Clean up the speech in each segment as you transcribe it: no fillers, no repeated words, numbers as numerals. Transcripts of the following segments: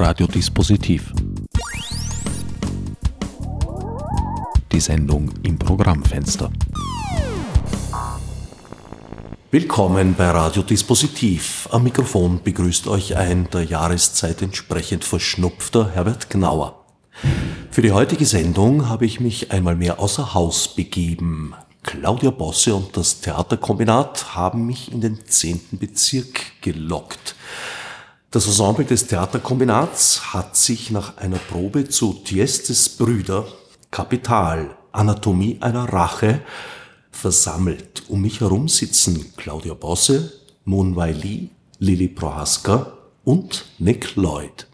Radiodispositiv. Die Sendung im Programmfenster. Willkommen bei Radiodispositiv. Am Mikrofon begrüßt euch ein der Jahreszeit entsprechend verschnupfter Herbert Gnauer. Für die heutige Sendung habe ich mich einmal mehr außer Haus begeben. Claudia Bosse und das Theaterkombinat haben mich in den 10. Bezirk gelockt. Das Ensemble des Theaterkombinats hat sich nach einer Probe zu Thyestes Brüder Kapital Anatomie einer Rache versammelt. Um mich herum sitzen Claudia Bosse, Mun Wai Lee, Lily Prohaska und Nic Lloyd.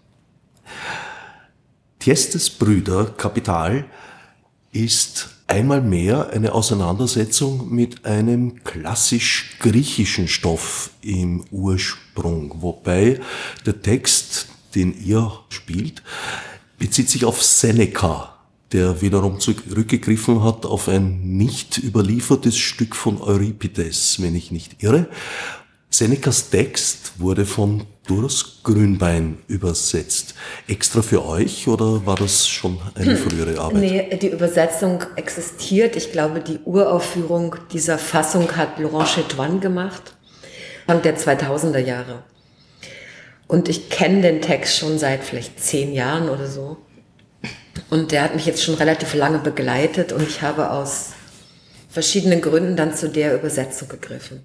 Thyestes Brüder Kapital ist einmal mehr eine Auseinandersetzung mit einem klassisch-griechischen Stoff im Ursprung, wobei der Text, den ihr spielt, bezieht sich auf Seneca, der wiederum zurückgegriffen hat auf ein nicht überliefertes Stück von Euripides, wenn ich nicht irre. Senecas Text wurde von Durs Grünbein übersetzt. Extra für euch oder war das schon eine frühere Arbeit? Nee, die Übersetzung existiert. Ich glaube, die Uraufführung dieser Fassung hat Laurent Chetouin gemacht, Anfang der 2000er Jahre. Und ich kenne den Text schon seit vielleicht 10 Jahren oder so. Und der hat mich jetzt schon relativ lange begleitet und ich habe aus verschiedenen Gründen dann zu der Übersetzung gegriffen.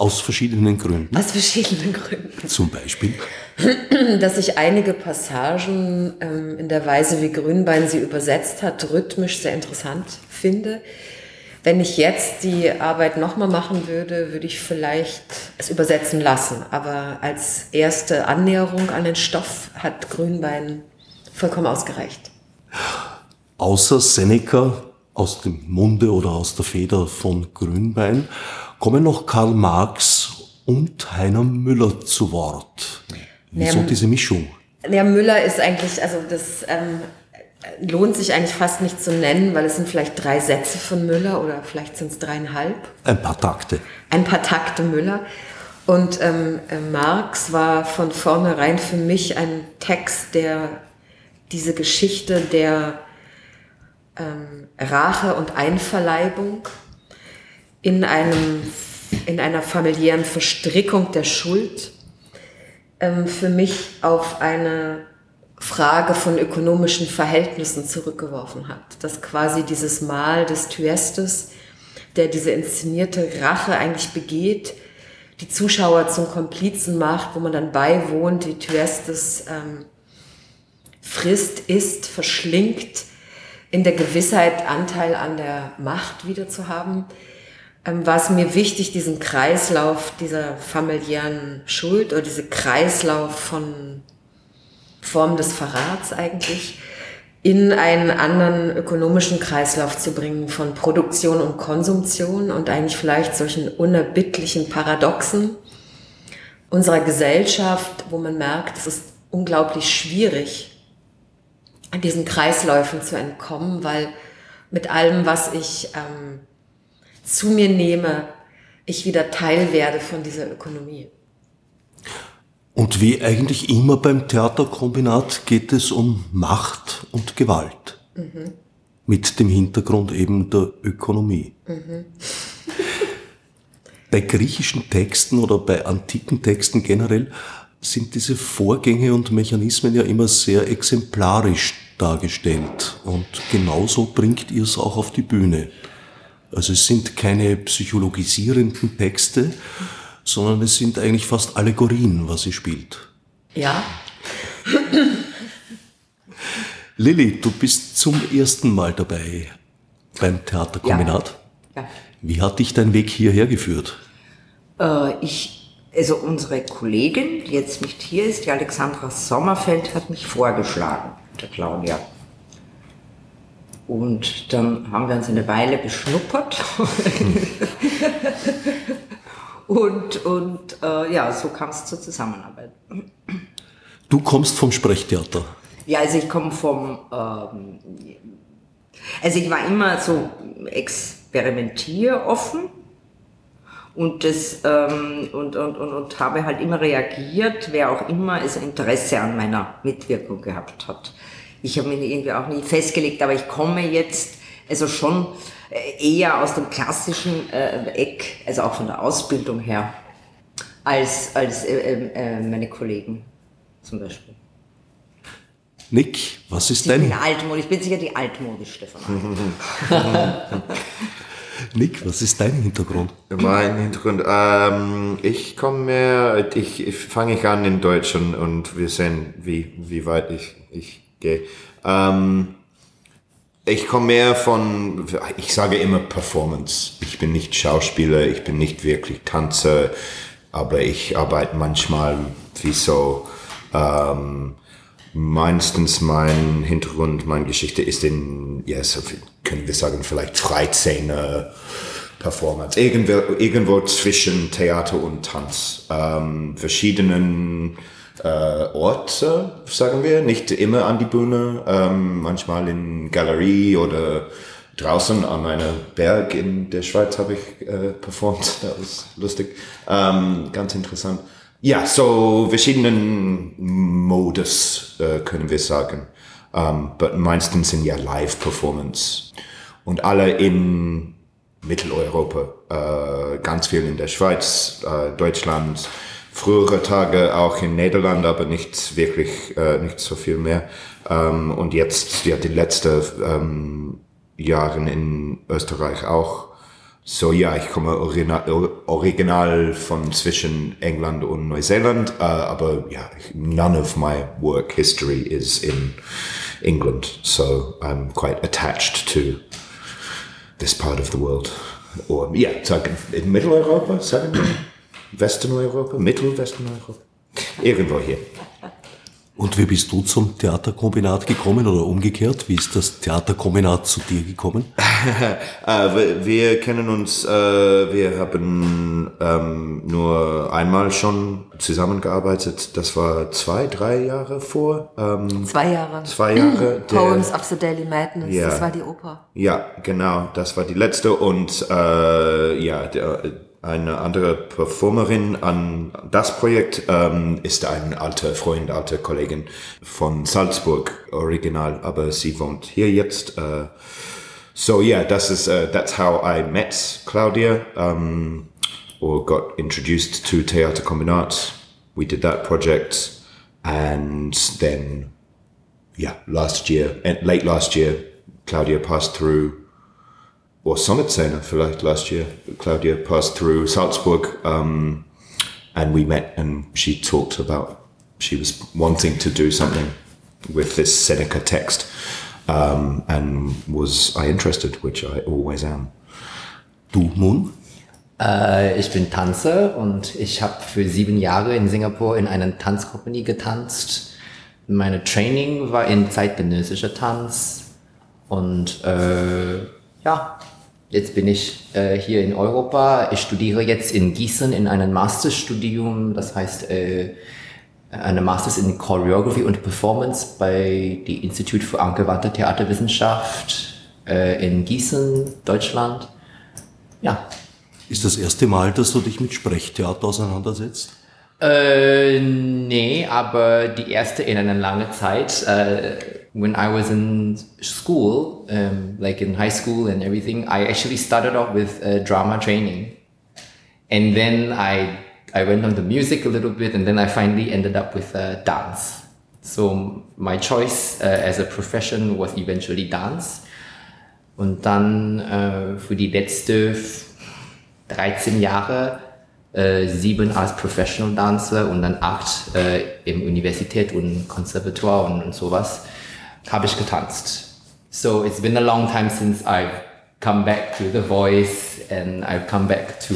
Aus verschiedenen Gründen? Aus verschiedenen Gründen. Zum Beispiel? Dass ich einige Passagen in der Weise, wie Grünbein sie übersetzt hat, rhythmisch sehr interessant finde. Wenn ich jetzt die Arbeit nochmal machen würde, würde ich vielleicht es übersetzen lassen. Aber als erste Annäherung an den Stoff hat Grünbein vollkommen ausgereicht. Außer Seneca aus dem Munde oder aus der Feder von Grünbein kommen noch Karl Marx und Heiner Müller zu Wort. Wieso diese Mischung? Ja, Müller ist eigentlich, also das lohnt sich eigentlich fast nicht zu nennen, weil es sind vielleicht 3 Sätze von Müller oder vielleicht sind es 3,5. Ein paar Takte. Ein paar Takte Müller. Und Marx war von vornherein für mich ein Text, der diese Geschichte der Rache und Einverleibung in einer familiären Verstrickung der Schuld für mich auf eine Frage von ökonomischen Verhältnissen zurückgeworfen hat. Dass quasi dieses Mahl des Thyestes, der diese inszenierte Rache eigentlich begeht, die Zuschauer zum Komplizen macht, wo man dann beiwohnt, wie Thyestes frisst, isst, verschlingt, in der Gewissheit, Anteil an der Macht wieder zu haben, war es mir wichtig, diesen Kreislauf dieser familiären Schuld oder diesen Kreislauf von Form des Verrats eigentlich in einen anderen ökonomischen Kreislauf zu bringen von Produktion und Konsumtion und eigentlich vielleicht solchen unerbittlichen Paradoxen unserer Gesellschaft, wo man merkt, es ist unglaublich schwierig, diesen Kreisläufen zu entkommen, weil mit allem, was ich zu mir nehme, ich wieder Teil werde von dieser Ökonomie. Und wie eigentlich immer beim Theaterkombinat geht es um Macht und Gewalt. Mhm. Mit dem Hintergrund eben der Ökonomie. Mhm. Bei griechischen Texten oder bei antiken Texten generell sind diese Vorgänge und Mechanismen ja immer sehr exemplarisch dargestellt. Und genauso bringt ihr es auch auf die Bühne. Also es sind keine psychologisierenden Texte, sondern es sind eigentlich fast Allegorien, was sie spielt. Ja. Lilly, du bist zum ersten Mal dabei beim Theaterkombinat. Ja. Ja. Wie hat dich dein Weg hierher geführt? Also unsere Kollegin, die jetzt nicht hier ist, die Alexandra Sommerfeld, hat mich vorgeschlagen, der Claudia. Und dann haben wir uns eine Weile beschnuppert. und so kam es zur Zusammenarbeit. Du kommst vom Sprechtheater? Ja, also ich komme vom... ich war immer so experimentieroffen und das und habe halt immer reagiert, wer auch immer es Interesse an meiner Mitwirkung gehabt hat. Ich habe mich irgendwie auch nie festgelegt, aber ich komme jetzt also schon eher aus dem klassischen Eck, also auch von der Ausbildung her, als meine Kollegen zum Beispiel. Nic, was ist denn? Ich bin sicher die altmodische davon. Nic, was ist dein Hintergrund? Mein Hintergrund? Ich fange an in Deutsch und wir sehen, wie weit ich gehe. Ich komme mehr von, ich sage immer Performance. Ich bin nicht Schauspieler, ich bin nicht wirklich Tänzer, aber ich arbeite manchmal wie so. Meistens mein Hintergrund, meine Geschichte ist in, ja, so können wir sagen, vielleicht Freizene-Performance. Irgendwo zwischen Theater und Tanz. Verschiedenen Orte, sagen wir, nicht immer an die Bühne, manchmal in Galerie oder draußen an einem Berg in der Schweiz habe ich performt, das ist lustig, ganz interessant. Ja, so verschiedenen Modus, können wir sagen, meistens sind ja Live-Performance und alle in Mitteleuropa, ganz viel in der Schweiz, Deutschland, frühere Tage auch in Niederland, aber nicht wirklich, nicht so viel mehr. Und jetzt, ja, die letzten Jahre in Österreich auch. So, ja, ich komme original von zwischen England und Neuseeland, aber ja, none of my work history is in England, so I'm quite attached to this part of the world. Or, ja, in Mitteleuropa, sagen wir? Westerneuropa, Mittelwesterneuropa, irgendwo hier. Und wie bist du zum Theaterkombinat gekommen oder umgekehrt? Wie ist das Theaterkombinat zu dir gekommen? Wir kennen uns, wir haben nur einmal schon zusammengearbeitet. Das war 2-3 Jahre vor. 2 Jahre. 2 Jahre. Poems of the Daily Madness, ja, das war die Oper. Ja, genau, das war die letzte und eine andere Performerin an das Projekt ist ein alter Freund, alter Kollegin von Salzburg, original, aber sie wohnt hier jetzt. So yeah, that's how I met Claudia, or got introduced to Theaterkombinat. We did that project, and then late last year, Claudia passed through. Or Sommerzähne, vielleicht last year. Claudia passed through Salzburg, and we met, and she talked about she was wanting to do something with this Seneca text, and was I interested, which I always am. Du, Mun? Ich bin Tanzer und ich habe für 7 Jahre in Singapur in einer Tanzkompanie getanzt. Meine Training war in zeitgenössischer Tanz und jetzt bin ich hier in Europa. Ich studiere jetzt in Gießen in einem Masterstudium, das heißt eine Master in Choreography und Performance bei dem Institut für angewandte Theaterwissenschaft in Gießen, Deutschland. Ja. Ist das erste Mal, dass du dich mit Sprechtheater auseinandersetzt? Nee, aber die erste in einer langen Zeit. When I was in school, like in high school and everything, I actually started off with drama training. And then I went on to music a little bit, and then I finally ended up with dance. So my choice as a profession was eventually dance. Und dann für die letzten 13 Jahre 7 als Professional Dancer und dann 8 im Universität und Konservatoire und sowas. Habe ich getanzt. So it's been a long time since I've come back to the voice and I've come back to,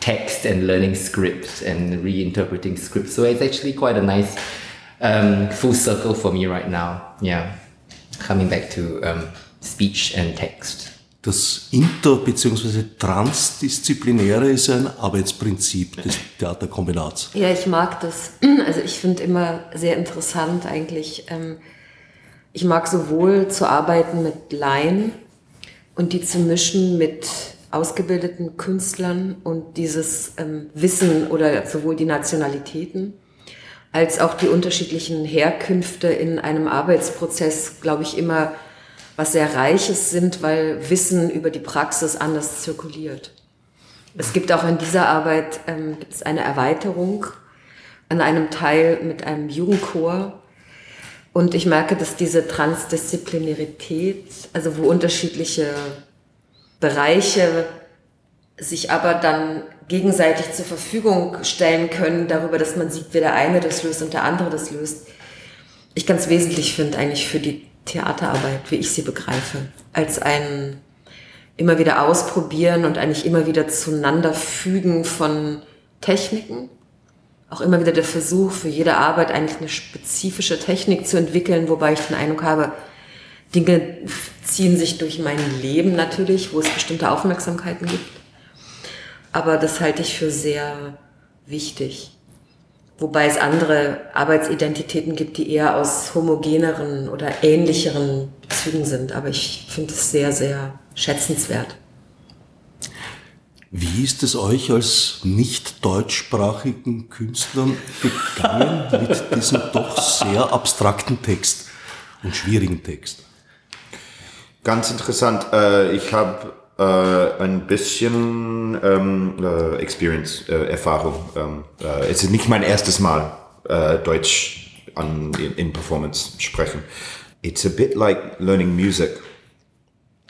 text and learning scripts and reinterpreting scripts. So it's actually quite a nice full circle for me right now. Yeah, coming back to speech and text. Das Inter- bzw. Transdisziplinäre ist ein Arbeitsprinzip des Theaterkombinats. Ja, ich mag das. Also ich finde immer sehr interessant eigentlich, ich mag sowohl zu arbeiten mit Laien und die zu mischen mit ausgebildeten Künstlern und dieses Wissen oder sowohl die Nationalitäten als auch die unterschiedlichen Herkünfte in einem Arbeitsprozess, glaube ich, immer was sehr Reiches sind, weil Wissen über die Praxis anders zirkuliert. Es gibt auch in dieser Arbeit gibt's eine Erweiterung an einem Teil mit einem Jugendchor. Und ich merke, dass diese Transdisziplinarität, also wo unterschiedliche Bereiche sich aber dann gegenseitig zur Verfügung stellen können, darüber, dass man sieht, wie der eine das löst und der andere das löst, ich ganz wesentlich finde eigentlich für die Theaterarbeit, wie ich sie begreife, als ein immer wieder ausprobieren und eigentlich immer wieder zueinander fügen von Techniken. Auch immer wieder der Versuch, für jede Arbeit eigentlich eine spezifische Technik zu entwickeln, wobei ich den Eindruck habe, Dinge ziehen sich durch mein Leben natürlich, wo es bestimmte Aufmerksamkeiten gibt. Aber das halte ich für sehr wichtig. Wobei es andere Arbeitsidentitäten gibt, die eher aus homogeneren oder ähnlicheren Bezügen sind. Aber ich finde es sehr, sehr schätzenswert. Wie ist es euch als nicht deutschsprachigen Künstlern gegangen mit diesem doch sehr abstrakten Text und schwierigen Text? Ganz interessant. Ich habe ein bisschen Experience, Erfahrung. Es ist nicht mein erstes Mal Deutsch in Performance sprechen. It's a bit like learning music.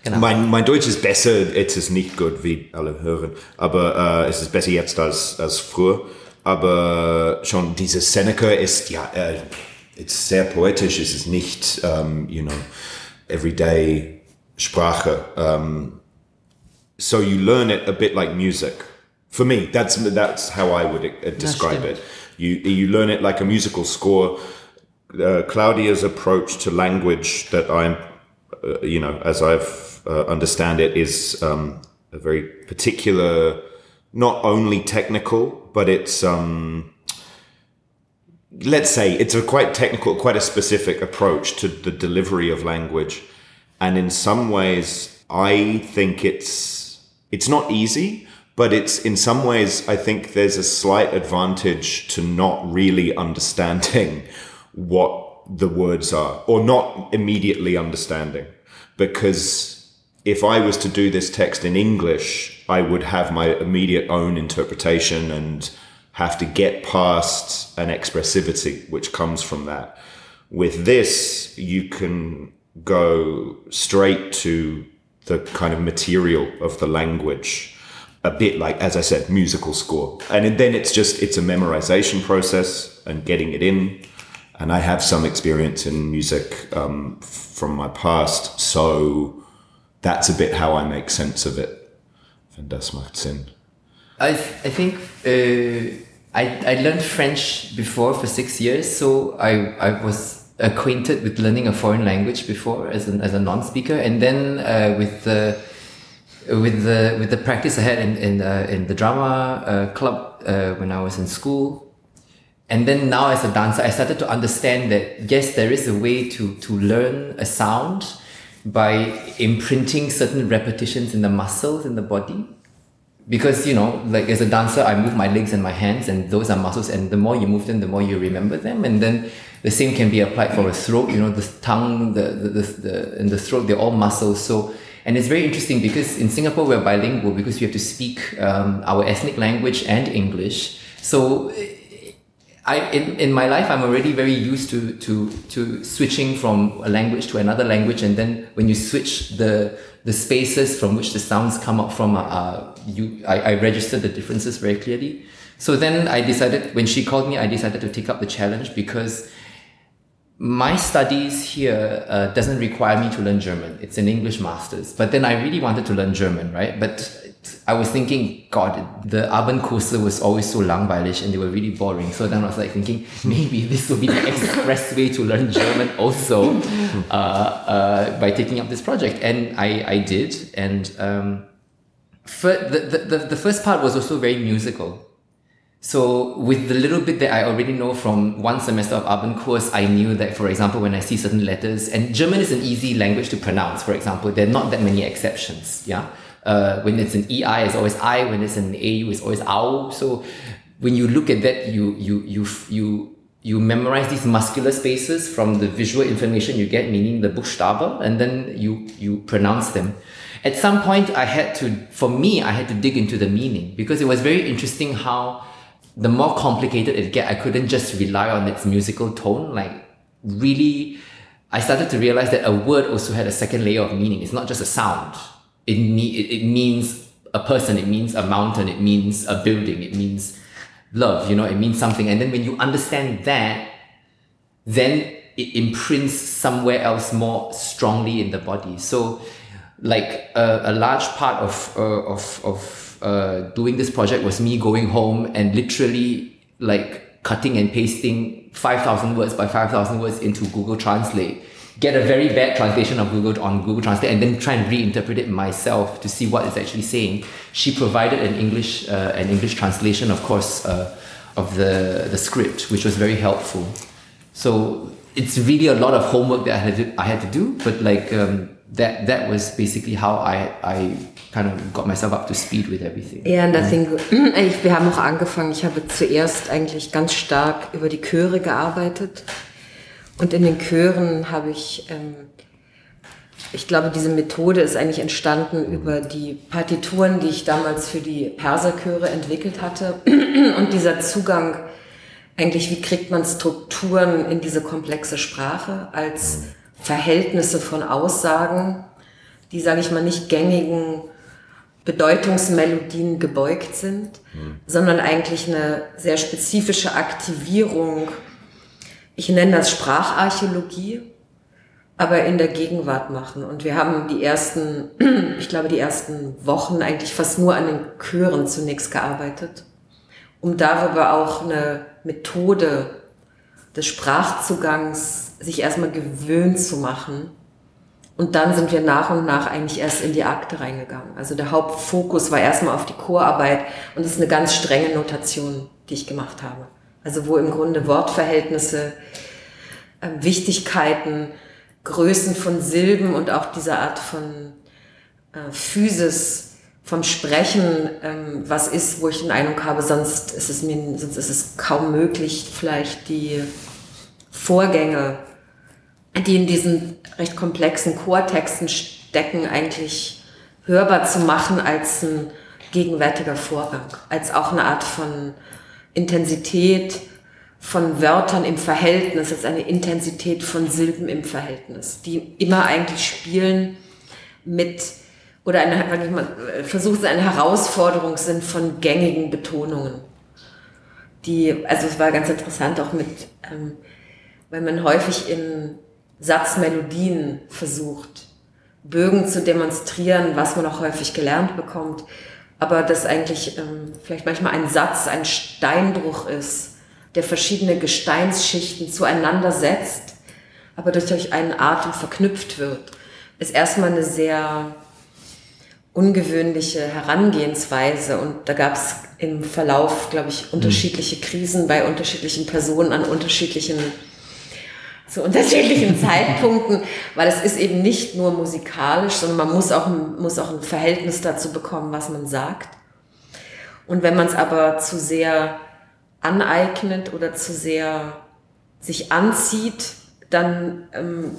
Genau. Mein Deutsch ist besser, es ist nicht gut, wie alle hören, aber es ist besser jetzt als früher. Aber schon dieses Seneca ist, ja, ist sehr poetisch, es ist nicht, you know, everyday Sprache. So you learn it a bit like music. For me, that's how I would describe it. You learn it like a musical score. Claudia's approach to language that I'm, you know, as I've understand it, is a very particular, not only technical, but it's let's say it's a quite technical, quite a specific approach to the delivery of language, and in some ways, I think it's not easy, but it's in some ways I think there's a slight advantage to not really understanding what the words are, or not immediately understanding, because if I was to do this text in English, I would have my immediate own interpretation and have to get past an expressivity which comes from that. With this, you can go straight to the kind of material of the language, a bit like, as I said, musical score. And then it's a memorization process and getting it in. And I have some experience in music from my past, so that's a bit how I make sense of it. And das macht Sinn. I think I learned French before for 6 years, so I was acquainted with learning a foreign language before as a non-speaker, and then with the practice I had in the drama club when I was in school, and then now as a dancer I started to understand that yes, there is a way to learn a sound by imprinting certain repetitions in the muscles in the body, because, you know, like as a dancer I move my legs and my hands, and those are muscles, and the more you move them, the more you remember them. And then the same can be applied for a throat, you know, the tongue, the and the throat, they're all muscles. So, and it's very interesting because in Singapore we're bilingual because we have to speak our ethnic language and English. So in my life, I'm already very used to switching from a language to another language, and then when you switch the spaces from which the sounds come up from, I register the differences very clearly. So then I decided, when she called me, I decided to take up the challenge, because my studies here doesn't require me to learn German. It's an English master's, but then I really wanted to learn German, right? But I was thinking, God, the Abendkurse was always so langweilig and they were really boring. So then I was like thinking, maybe this will be the express way to learn German also, by taking up this project. And I did. And the first part was also very musical. So with the little bit that I already know from one semester of Abendkurs, I knew that, for example, when I see certain letters, and German is an easy language to pronounce, for example, there are not that many exceptions, yeah? When it's an EI, it's always I. When it's an AU, it's always AU. So when you look at that, you memorize these muscular spaces from the visual information you get, meaning the Buchstabe, and then you pronounce them. At some point, I had to dig into the meaning, because it was very interesting how the more complicated it get, I couldn't just rely on its musical tone. Like, really, I started to realize that a word also had a second layer of meaning. It's not just a sound. It means a person, it means a mountain, it means a building, it means love, you know, it means something. And then when you understand that, then it imprints somewhere else more strongly in the body. So like a large part of doing this project was me going home and literally like cutting and pasting 5,000 words by 5,000 words into Google Translate, get a very bad translation of Google Translate, and then try and reinterpret it myself to see what it's actually saying. She provided an English translation, of course, of the script, which was very helpful. So it's really a lot of homework that I had to do, but like that was basically how I kind of got myself up to speed with everything. Yeah, and I think wir haben auch angefangen. Ich habe zuerst eigentlich ganz stark über die Chöre gearbeitet. Und in den Chören habe ich, ich glaube, diese Methode ist eigentlich entstanden über die Partituren, die ich damals für die Perserchöre entwickelt hatte. Und dieser Zugang, eigentlich, wie kriegt man Strukturen in diese komplexe Sprache als Verhältnisse von Aussagen, die, sage ich mal, nicht gängigen Bedeutungsmelodien gebeugt sind, sondern eigentlich eine sehr spezifische Aktivierung. Ich nenne das Spracharchäologie, aber in der Gegenwart machen. Und wir haben die ersten Wochen eigentlich fast nur an den Chören zunächst gearbeitet, um darüber auch eine Methode des Sprachzugangs sich erstmal gewöhnt zu machen. Und dann sind wir nach und nach eigentlich erst in die Akte reingegangen. Also der Hauptfokus war erstmal auf die Chorarbeit, und das ist eine ganz strenge Notation, die ich gemacht habe. Also wo im Grunde Wortverhältnisse, Wichtigkeiten, Größen von Silben und auch diese Art von Physis, vom Sprechen, was ist, wo ich den Eindruck habe, sonst ist es kaum möglich, vielleicht die Vorgänge, die in diesen recht komplexen Chortexten stecken, eigentlich hörbar zu machen als ein gegenwärtiger Vorgang, als auch eine Art von Intensität von Wörtern im Verhältnis, als eine Intensität von Silben im Verhältnis, die immer eigentlich spielen mit, oder eine Herausforderung sind von gängigen Betonungen. Also es war ganz interessant auch weil man häufig in Satzmelodien versucht, Bögen zu demonstrieren, was man auch häufig gelernt bekommt, aber dass eigentlich vielleicht manchmal ein Satz, ein Steinbruch ist, der verschiedene Gesteinsschichten zueinander setzt, aber durch einen Atem verknüpft wird, ist erstmal eine sehr ungewöhnliche Herangehensweise. Und da gab es im Verlauf, glaube ich, unterschiedliche Krisen bei unterschiedlichen Personen zu unterschiedlichen Zeitpunkten, weil es ist eben nicht nur musikalisch, sondern man muss auch ein Verhältnis dazu bekommen, was man sagt. Und wenn man es aber zu sehr aneignet oder zu sehr sich anzieht, dann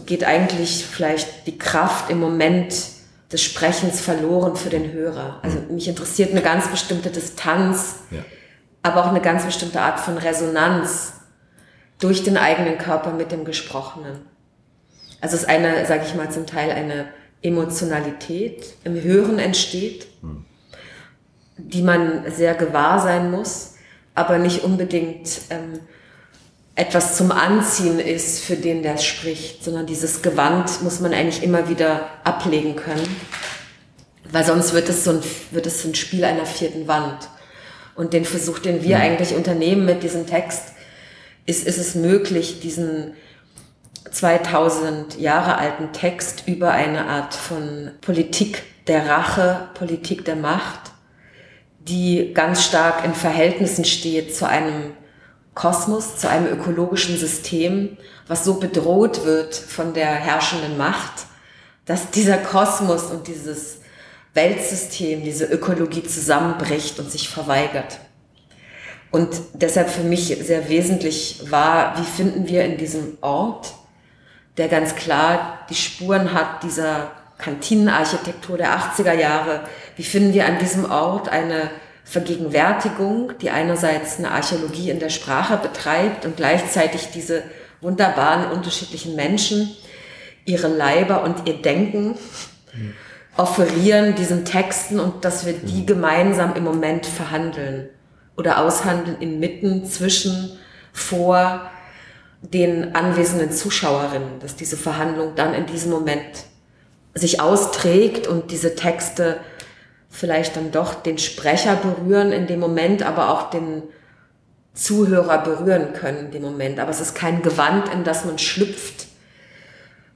geht eigentlich vielleicht die Kraft im Moment des Sprechens verloren für den Hörer. Also mich interessiert eine ganz bestimmte Distanz, ja, aber auch eine ganz bestimmte Art von Resonanz durch den eigenen Körper mit dem Gesprochenen. Also es ist eine, sage ich mal, zum Teil eine Emotionalität im Hören entsteht, die man sehr gewahr sein muss, aber nicht unbedingt etwas zum Anziehen ist für den, der es spricht, sondern dieses Gewand muss man eigentlich immer wieder ablegen können, weil sonst wird es ein Spiel einer vierten Wand. Und den Versuch, den wir eigentlich unternehmen mit diesem Text, ist es möglich, diesen 2000 Jahre alten Text über eine Art von Politik der Rache, Politik der Macht, die ganz stark in Verhältnissen steht zu einem Kosmos, zu einem ökologischen System, was so bedroht wird von der herrschenden Macht, dass dieser Kosmos und dieses Weltsystem, diese Ökologie zusammenbricht und sich verweigert. Und deshalb für mich sehr wesentlich war, wie finden wir in diesem Ort, der ganz klar die Spuren hat dieser Kantinenarchitektur der 80er Jahre, wie finden wir an diesem Ort eine Vergegenwärtigung, die einerseits eine Archäologie in der Sprache betreibt und gleichzeitig diese wunderbaren, unterschiedlichen Menschen, ihre Leiber und ihr Denken offerieren diesen Texten und dass wir die gemeinsam im Moment verhandeln oder aushandeln inmitten, zwischen, vor den anwesenden Zuschauerinnen, dass diese Verhandlung dann in diesem Moment sich austrägt und diese Texte vielleicht dann doch den Sprecher berühren in dem Moment, aber auch den Zuhörer berühren können in dem Moment. Aber es ist kein Gewand, in das man schlüpft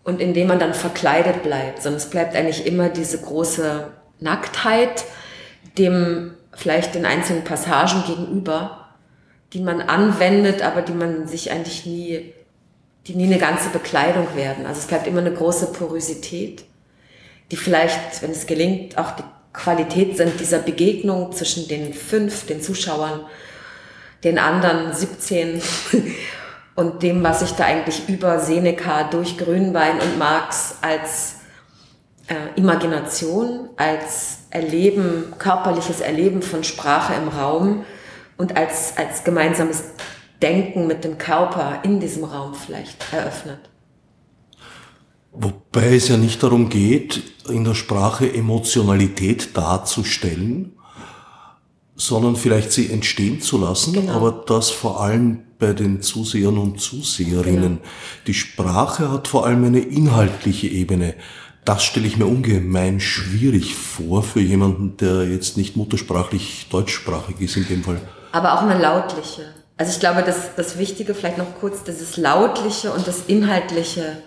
und in dem man dann verkleidet bleibt, sondern es bleibt eigentlich immer diese große Nacktheit, dem vielleicht den einzelnen Passagen gegenüber, die man anwendet, aber die man sich eigentlich nie, die nie eine ganze Bekleidung werden. Also es bleibt immer eine große Porosität, die vielleicht, wenn es gelingt, auch die Qualität sind dieser Begegnung zwischen den 5, den Zuschauern, den anderen 17 und dem, was ich da eigentlich über Seneca, durch Grünbein und Marx als Imagination, als Erleben, körperliches Erleben von Sprache im Raum und als gemeinsames Denken mit dem Körper in diesem Raum vielleicht eröffnet. Wobei es ja nicht darum geht, in der Sprache Emotionalität darzustellen, sondern vielleicht sie entstehen zu lassen, genau. Aber das vor allem bei den Zusehern und Zuseherinnen. Genau. Die Sprache hat vor allem eine inhaltliche Ebene. Das stelle ich mir ungemein schwierig vor für jemanden, der jetzt nicht muttersprachlich deutschsprachig ist in dem Fall. Aber auch eine lautliche. Also ich glaube, das Wichtige, vielleicht noch kurz, dieses Lautliche und das Inhaltliche,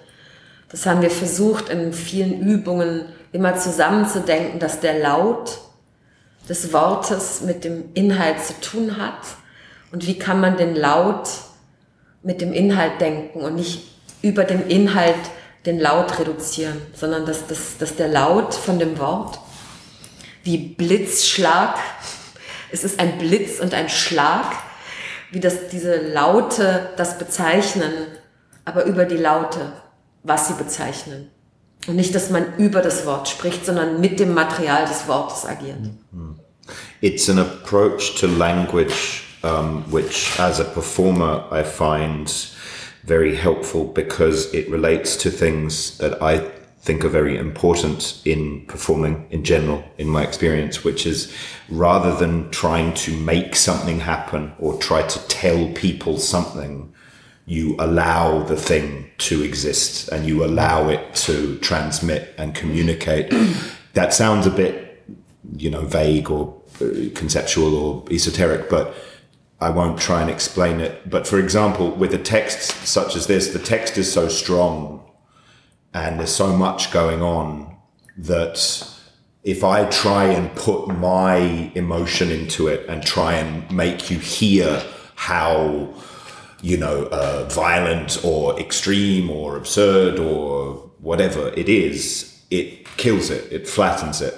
das haben wir versucht in vielen Übungen immer zusammenzudenken, dass der Laut des Wortes mit dem Inhalt zu tun hat. Und wie kann man den Laut mit dem Inhalt denken und nicht über den Inhalt den Laut reduzieren, sondern dass der Laut von dem Wort wie Blitzschlag, es ist ein Blitz und ein Schlag, wie das diese Laute das bezeichnen, aber über die Laute, was sie bezeichnen. Und nicht, dass man über das Wort spricht, sondern mit dem Material des Wortes agiert. It's an approach to language, which as a performer I find very helpful because it relates to things that I think are very important in performing in general, in my experience, which is rather than trying to make something happen or try to tell people something, you allow the thing to exist and you allow it to transmit and communicate. That sounds a bit, vague or conceptual or esoteric, but I won't try and explain it, but for example, with a text such as this, the text is so strong and there's so much going on that if I try and put my emotion into it and try and make you hear how, violent or extreme or absurd or whatever it is, it kills it, it flattens it.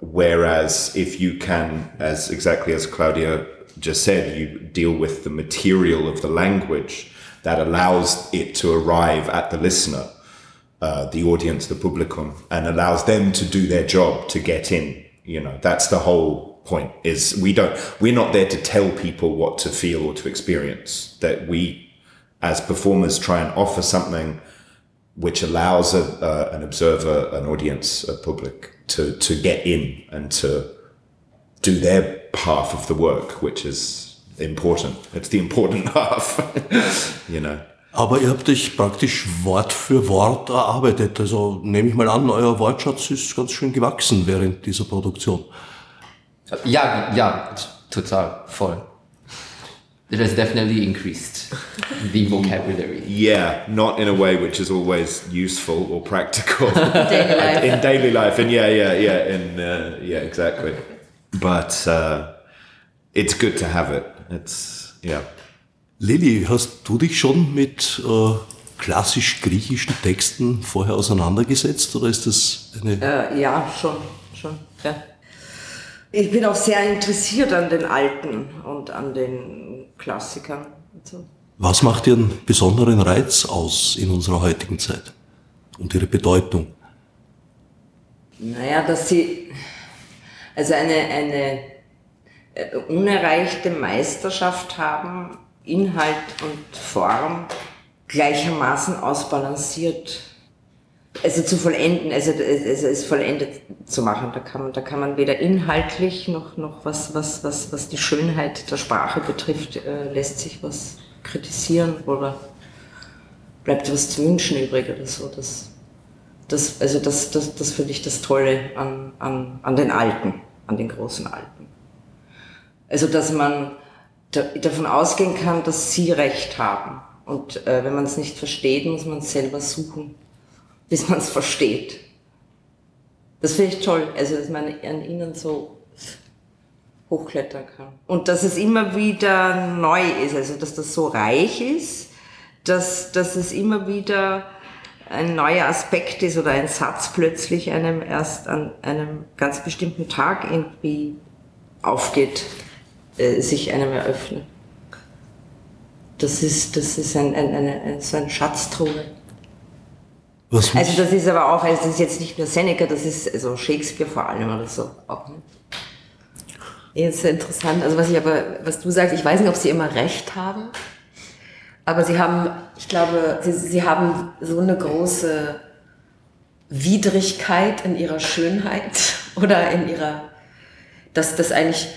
Whereas if you can, as exactly as Claudia just said, you deal with the material of the language that allows it to arrive at the listener, the audience, the publicum, and allows them to do their job to get in. That's the whole point, is we're not there to tell people what to feel or to experience, that we as performers try and offer something which allows an observer, an audience, a public to get in and to do their half of the work, which is important. It's the important half, Aber ihr habt euch praktisch Wort für Wort erarbeitet. Also nehme ich mal an, euer Wortschatz ist ganz schön gewachsen während dieser Produktion. Ja, total, voll. It has definitely increased the vocabulary. Yeah, not in a way which is always useful or practical. In daily life. And exactly. But it's good to have it. It's, yeah. Lily, hast du dich schon mit klassisch-griechischen Texten vorher auseinandergesetzt oder ist das eine? Ja, schon. schon. Ja. Ich bin auch sehr interessiert an den Alten und an den Klassikern. Also. Was macht Ihren besonderen Reiz aus in unserer heutigen Zeit und Ihre Bedeutung? Naja, dass sie also eine unerreichte Meisterschaft haben, Inhalt und Form gleichermaßen ausbalanciert, also zu vollenden, also es vollendet zu machen. Da kann man weder inhaltlich noch was die Schönheit der Sprache betrifft, lässt sich was kritisieren oder bleibt was zu wünschen übrig oder so. Das finde ich das Tolle an den Alten, an den großen Alten. Also dass man davon ausgehen kann, dass sie Recht haben. Und wenn man es nicht versteht, muss man es selber suchen, bis man es versteht. Das finde ich toll, also dass man an ihnen so hochklettern kann. Und dass es immer wieder neu ist, also dass das so reich ist, dass es immer wieder ein neuer Aspekt ist oder ein Satz plötzlich einem erst an einem ganz bestimmten Tag irgendwie aufgeht, sich einem eröffnet. Das ist so ein Schatztruhe. Also das ist aber auch, das ist jetzt nicht nur Seneca, das ist also Shakespeare vor allem oder so auch nicht. Jetzt interessant, also was du sagst, ich weiß nicht, ob sie immer recht haben, aber sie haben, ich glaube, sie haben so eine große Widrigkeit in ihrer Schönheit oder in ihrer, dass das eigentlich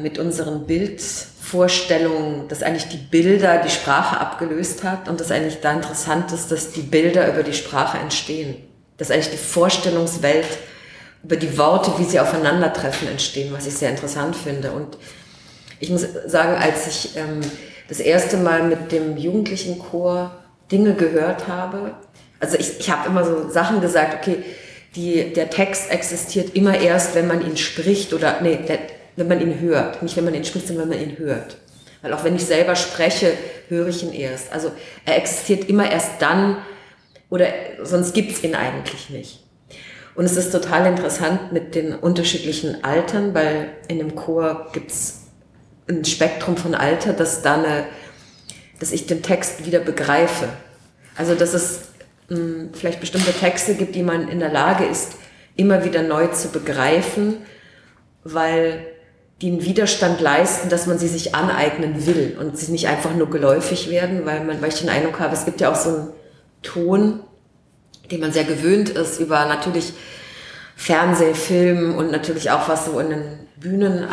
mit unseren Bildvorstellungen, dass eigentlich die Bilder die Sprache abgelöst hat und dass eigentlich da interessant ist, dass die Bilder über die Sprache entstehen, dass eigentlich die Vorstellungswelt über die Worte, wie sie aufeinandertreffen, entstehen, was ich sehr interessant finde. Und ich muss sagen, als ich das erste Mal mit dem jugendlichen Chor Dinge gehört habe, also ich habe immer so Sachen gesagt, okay, der Text existiert immer erst, wenn man ihn spricht oder, nee, wenn man ihn hört. Nicht, wenn man ihn spricht, sondern wenn man ihn hört. Weil auch wenn ich selber spreche, höre ich ihn erst. Also er existiert immer erst dann oder sonst gibt's ihn eigentlich nicht. Und es ist total interessant mit den unterschiedlichen Altern, weil in dem Chor gibt's ein Spektrum von Alter, dass ich den Text wieder begreife. Also dass es vielleicht bestimmte Texte gibt, die man in der Lage ist, immer wieder neu zu begreifen, weil die einen Widerstand leisten, dass man sie sich aneignen will und sie nicht einfach nur geläufig werden, weil ich den Eindruck habe, es gibt ja auch so einen Ton, dem man sehr gewöhnt ist, über natürlich Fernsehfilm und natürlich auch was so in den Bühnen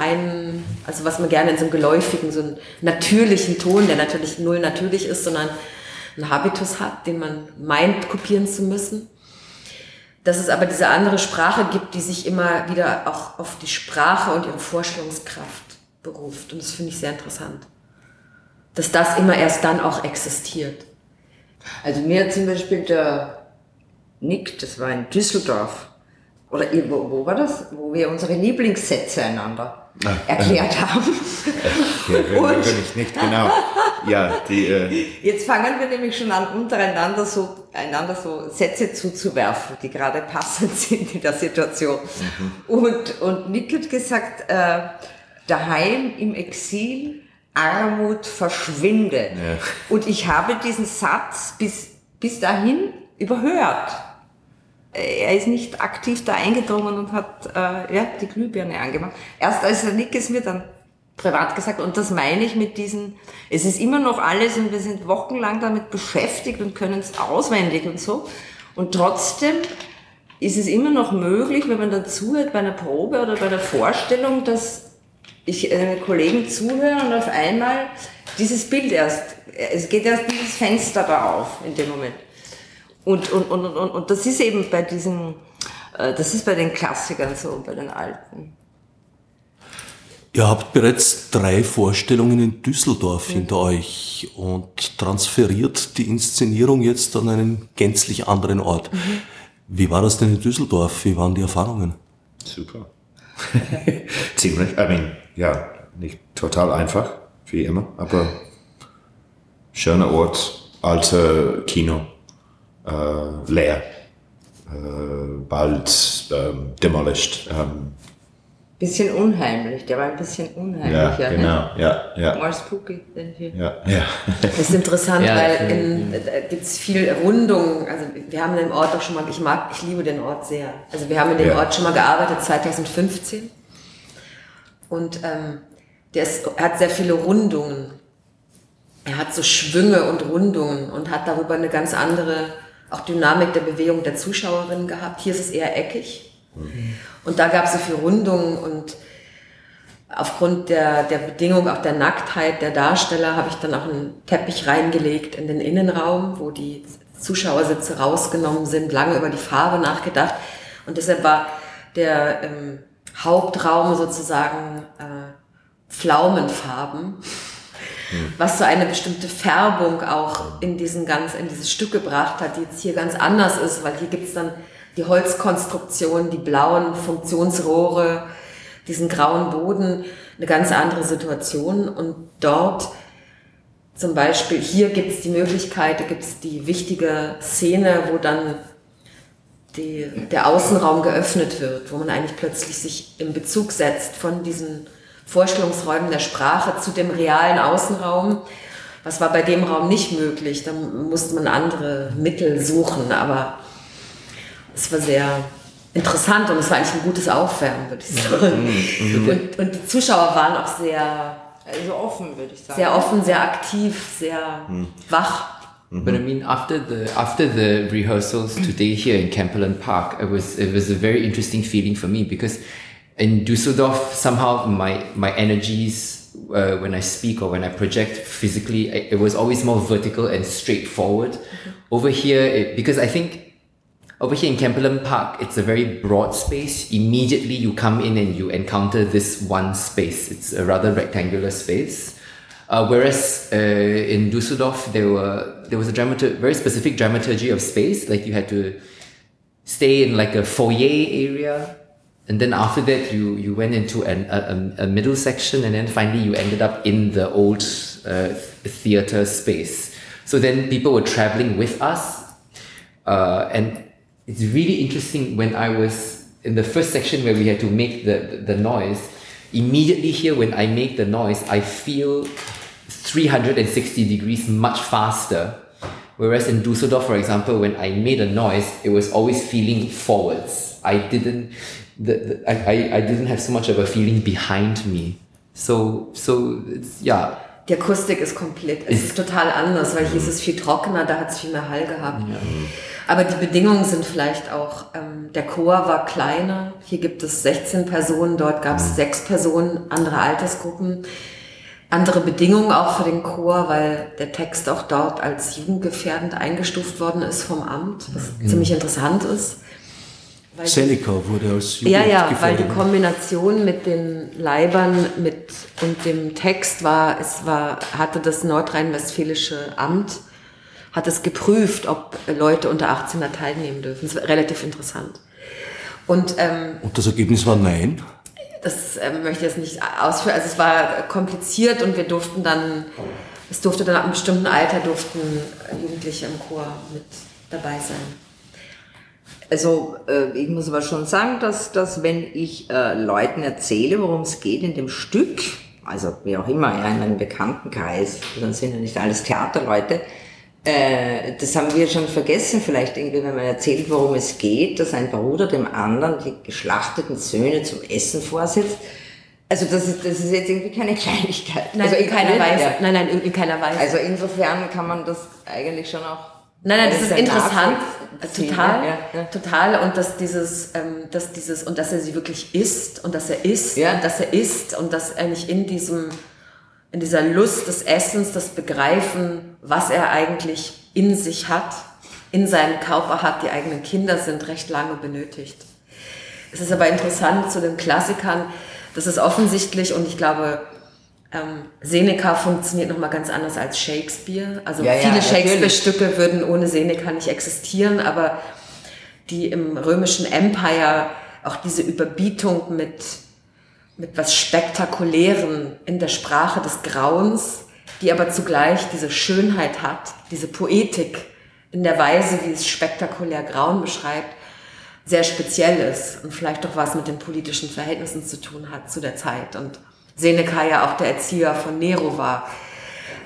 also was man gerne in so einem geläufigen, so einem natürlichen Ton, der natürlich null natürlich ist, sondern einen Habitus hat, den man meint, kopieren zu müssen. Dass es aber diese andere Sprache gibt, die sich immer wieder auch auf die Sprache und ihre Vorstellungskraft beruft. Und das finde ich sehr interessant. Dass das immer erst dann auch existiert. Also mir hat zum Beispiel der Nick, das war in Düsseldorf, oder wo war das? Wo wir unsere Lieblingssätze einander erklärt haben. Natürlich nicht, genau. Ja, jetzt fangen wir nämlich schon an, untereinander so Sätze zuzuwerfen, die gerade passend sind in der Situation. Mhm. Und Nic hat gesagt, daheim im Exil, Armut verschwinde. Ja. Und ich habe diesen Satz bis dahin überhört. Er ist nicht aktiv da eingedrungen und hat die Glühbirne angemacht. Erst als der Nick es mir dann privat gesagt, und das meine ich mit diesen, es ist immer noch alles und wir sind wochenlang damit beschäftigt und können es auswendig und so. Und trotzdem ist es immer noch möglich, wenn man dann zuhört bei einer Probe oder bei einer Vorstellung, dass ich Kollegen zuhöre und auf einmal dieses Bild es geht erst dieses Fenster da auf in dem Moment. Und das ist eben bei diesen, das ist bei den Klassikern so, bei den Alten. Ihr habt bereits 3 Vorstellungen in Düsseldorf hinter euch und transferiert die Inszenierung jetzt an einen gänzlich anderen Ort. Mhm. Wie war das denn in Düsseldorf? Wie waren die Erfahrungen? Super. Ziemlich, nicht total einfach, wie immer, aber schöner Ort, alter Kino. Leer. bald demolished. Bisschen unheimlich, der war ein bisschen unheimlicher. Ja, genau, ne? Ja. More spooky than here. Ja. Das ist interessant, weil gibt es viel Rundung. Also wir haben den Ort auch schon mal, ich liebe den Ort sehr. Also wir haben in dem Ort schon mal gearbeitet, 2015. Und er hat sehr viele Rundungen. Er hat so Schwünge und Rundungen und hat darüber eine ganz andere, auch Dynamik der Bewegung der Zuschauerinnen gehabt. Hier ist es eher eckig. Und da gab es so viel Rundungen und aufgrund der Bedingung, auch der Nacktheit der Darsteller, habe ich dann auch einen Teppich reingelegt in den Innenraum, wo die Zuschauersitze rausgenommen sind, lange über die Farbe nachgedacht. Und deshalb war der Hauptraum sozusagen Pflaumenfarben, was so eine bestimmte Färbung auch in dieses Stück gebracht hat, die jetzt hier ganz anders ist, weil hier gibt es dann die Holzkonstruktion, die blauen Funktionsrohre, diesen grauen Boden, eine ganz andere Situation. Und dort zum Beispiel, hier gibt es die Möglichkeit, da gibt es die wichtige Szene, wo dann der Außenraum geöffnet wird, wo man eigentlich plötzlich sich in Bezug setzt von diesen Vorstellungsräumen der Sprache zu dem realen Außenraum. Was war bei dem Raum nicht möglich? Da musste man andere Mittel suchen, aber es war sehr interessant und es war eigentlich ein gutes Aufwärmen, würde ich sagen. Mhm. Und die Zuschauer waren auch sehr offen, würde ich sagen. Sehr offen, sehr aktiv, sehr wach. But I mean, after the rehearsals today here in Kempelenpark, it was a very interesting feeling for me because in Düsseldorf somehow my energies when I speak or when I project physically, it was always more vertical and straightforward. Over here, because I think. Over here in Kempelenpark, it's a very broad space. Immediately you come in and you encounter this one space. It's a rather rectangular space. Whereas in Düsseldorf, there was a very specific dramaturgy of space. Like you had to stay in like a foyer area. And then after that, you went into a middle section. And then finally you ended up in the old theater space. So then people were traveling with us. And it's really interesting when I was in the first section where we had to make the noise. Immediately here when I make the noise, I feel 360 degrees much faster. Whereas in Düsseldorf, for example, when I made a noise, it was always feeling forwards. I didn't have so much of a feeling behind me. So it's, yeah. Die Akustik ist komplett, es ist total anders, weil hier ist es viel trockener, da hat es viel mehr Hall gehabt. Ja. Aber die Bedingungen sind vielleicht auch, der Chor war kleiner, hier gibt es 16 Personen, dort gab es 6 Personen, andere Altersgruppen, andere Bedingungen auch für den Chor, weil der Text auch dort als jugendgefährdend eingestuft worden ist vom Amt, was ziemlich interessant ist. Seneca wurde als Jugend weil die Kombination mit den Leibern und dem Text hatte das nordrhein-westfälische Amt, hat es geprüft, ob Leute unter 18 da teilnehmen dürfen. Das war relativ interessant. Und das Ergebnis war nein? Das möchte ich jetzt nicht ausführen. Also es war kompliziert und es durfte dann ab einem bestimmten Alter Jugendliche im Chor mit dabei sein. Also ich muss aber schon sagen, dass wenn ich Leuten erzähle, worum es geht in dem Stück, also wie auch immer, in einem Bekanntenkreis, dann sind ja nicht alles Theaterleute, das haben wir schon vergessen vielleicht irgendwie, wenn man erzählt, worum es geht, dass ein Bruder dem anderen die geschlachteten Söhne zum Essen vorsitzt. Also das ist jetzt irgendwie keine Kleinigkeit. Nein, also in keiner Weise. Ja. Nein, in keiner Weise. Also insofern kann man das eigentlich schon auch... Nein, das ist interessant, total, und dass er sie wirklich isst und dass eigentlich in dieser Lust des Essens, das Begreifen, was er eigentlich in sich hat, in seinem Körper hat, die eigenen Kinder sind, recht lange benötigt. Es ist aber interessant zu den Klassikern, das ist offensichtlich, und ich glaube, Seneca funktioniert nochmal ganz anders als Shakespeare. Also viele Shakespeare-Stücke würden ohne Seneca nicht existieren, aber die im römischen Empire auch diese Überbietung mit was Spektakulärem in der Sprache des Grauens, die aber zugleich diese Schönheit hat, diese Poetik in der Weise, wie es spektakulär Grauen beschreibt, sehr speziell ist und vielleicht auch was mit den politischen Verhältnissen zu tun hat zu der Zeit. Und Seneca ja auch der Erzieher von Nero war.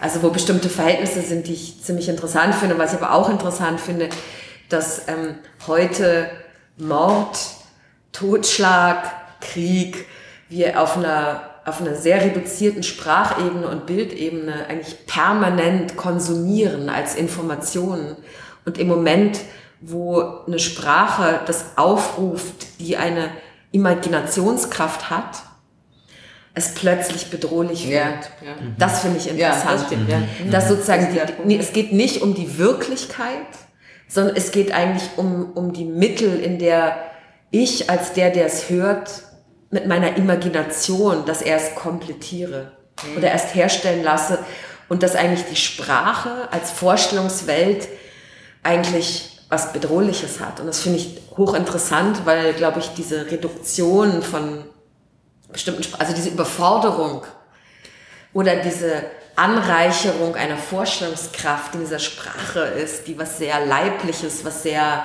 Also wo bestimmte Verhältnisse sind, die ich ziemlich interessant finde. Was ich aber auch interessant finde, dass heute Mord, Totschlag, Krieg, wir auf einer sehr reduzierten Sprachebene und Bildebene eigentlich permanent konsumieren als Informationen. Und im Moment, wo eine Sprache das aufruft, die eine Imaginationskraft hat, es plötzlich bedrohlich wird. Ja. Das finde ich interessant. Ja, das sozusagen, es geht nicht um die Wirklichkeit, sondern es geht eigentlich um die Mittel, in der ich als der es hört, mit meiner Imagination das erst komplettiere oder erst herstellen lasse und dass eigentlich die Sprache als Vorstellungswelt eigentlich was Bedrohliches hat. Und das finde ich hochinteressant, weil, glaube ich, diese Reduktion von bestimmten, also diese Überforderung oder diese Anreicherung einer Vorstellungskraft in dieser Sprache ist, die was sehr Leibliches, was sehr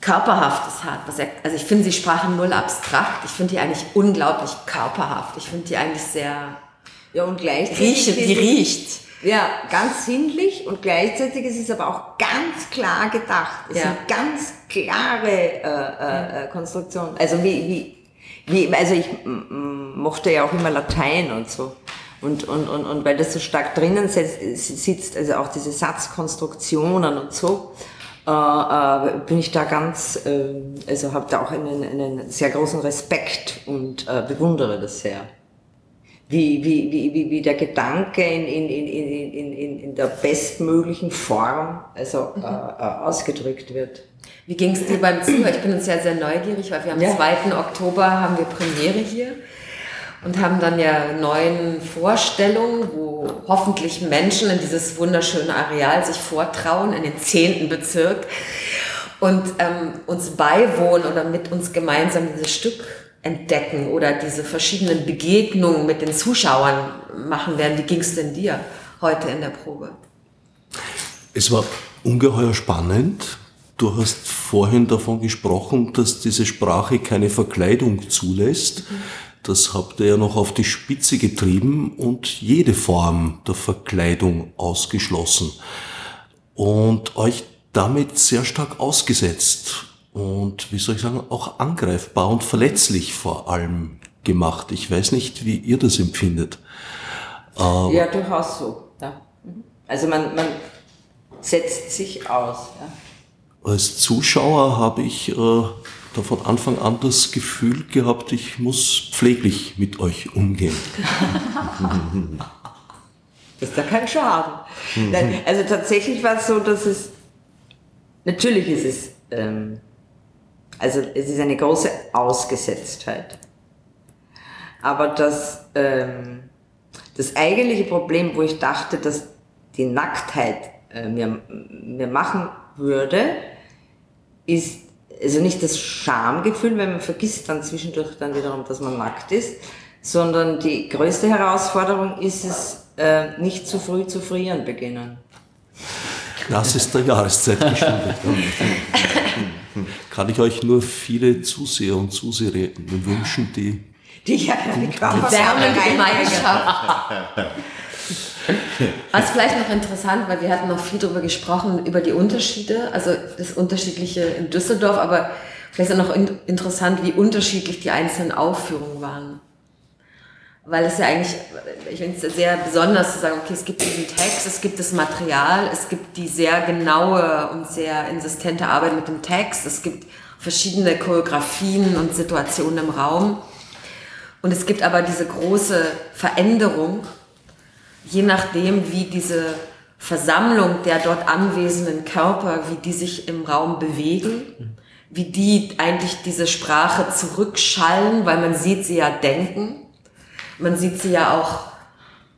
Körperhaftes hat. Also ich finde die Sprache null abstrakt. Ich finde die eigentlich unglaublich körperhaft. Ich finde die eigentlich sehr... Ja, und gleichzeitig... Die riecht. Ja, ganz sinnlich und gleichzeitig ist es aber auch ganz klar gedacht. Es ist eine ganz klare Konstruktion. Also ich mochte ja auch immer Latein und so. Und weil das so stark drinnen sitzt, also auch diese Satzkonstruktionen und so, bin ich da ganz, also habe da auch einen sehr großen Respekt und bewundere das sehr. Wie der Gedanke in der bestmöglichen Form ausgedrückt wird. Wie ging es dir beim Zuhören? Ich bin uns ja sehr neugierig, weil wir am 2. Oktober haben wir Premiere hier und haben dann ja 9 Vorstellungen, wo hoffentlich Menschen in dieses wunderschöne Areal sich vortrauen, in den 10. Bezirk und uns beiwohnen oder mit uns gemeinsam dieses Stück entdecken oder diese verschiedenen Begegnungen mit den Zuschauern machen werden. Wie ging es denn dir heute in der Probe? Es war ungeheuer spannend. Du hast vorhin davon gesprochen, dass diese Sprache keine Verkleidung zulässt. Das habt ihr ja noch auf die Spitze getrieben und jede Form der Verkleidung ausgeschlossen und euch damit sehr stark ausgesetzt. Und, wie soll ich sagen, auch angreifbar und verletzlich vor allem gemacht. Ich weiß nicht, wie ihr das empfindet. Ja, durchaus so. Ja. Also man setzt sich aus. Ja. Als Zuschauer habe ich da von Anfang an das Gefühl gehabt, ich muss pfleglich mit euch umgehen. Das ist ja kein Schaden. Nein, also tatsächlich war es so, dass es... Natürlich ist es... Also es ist eine große Ausgesetztheit. Aber das eigentliche Problem, wo ich dachte, dass die Nacktheit mir machen würde, ist also nicht das Schamgefühl, weil man vergisst dann zwischendurch dann wiederum, dass man nackt ist, sondern die größte Herausforderung ist es, nicht zu früh zu frieren beginnen. Das ist der Jahreszeit geschuldet. Kann ich euch nur viele Zuseher und Zuseherinnen wünschen, die wärmen Gemeinschaft. Was vielleicht noch interessant, weil wir hatten noch viel darüber gesprochen, über die Unterschiede, also das Unterschiedliche in Düsseldorf, aber vielleicht ist auch noch interessant, wie unterschiedlich die einzelnen Aufführungen waren. Weil es ja eigentlich, ich finde es sehr besonders zu sagen, okay, es gibt diesen Text, es gibt das Material, es gibt die sehr genaue und sehr insistente Arbeit mit dem Text, es gibt verschiedene Choreografien und Situationen im Raum und es gibt aber diese große Veränderung, je nachdem wie diese Versammlung der dort anwesenden Körper, wie die sich im Raum bewegen, wie die eigentlich diese Sprache zurückschallen, weil man sieht sie ja denken. Man sieht sie ja auch,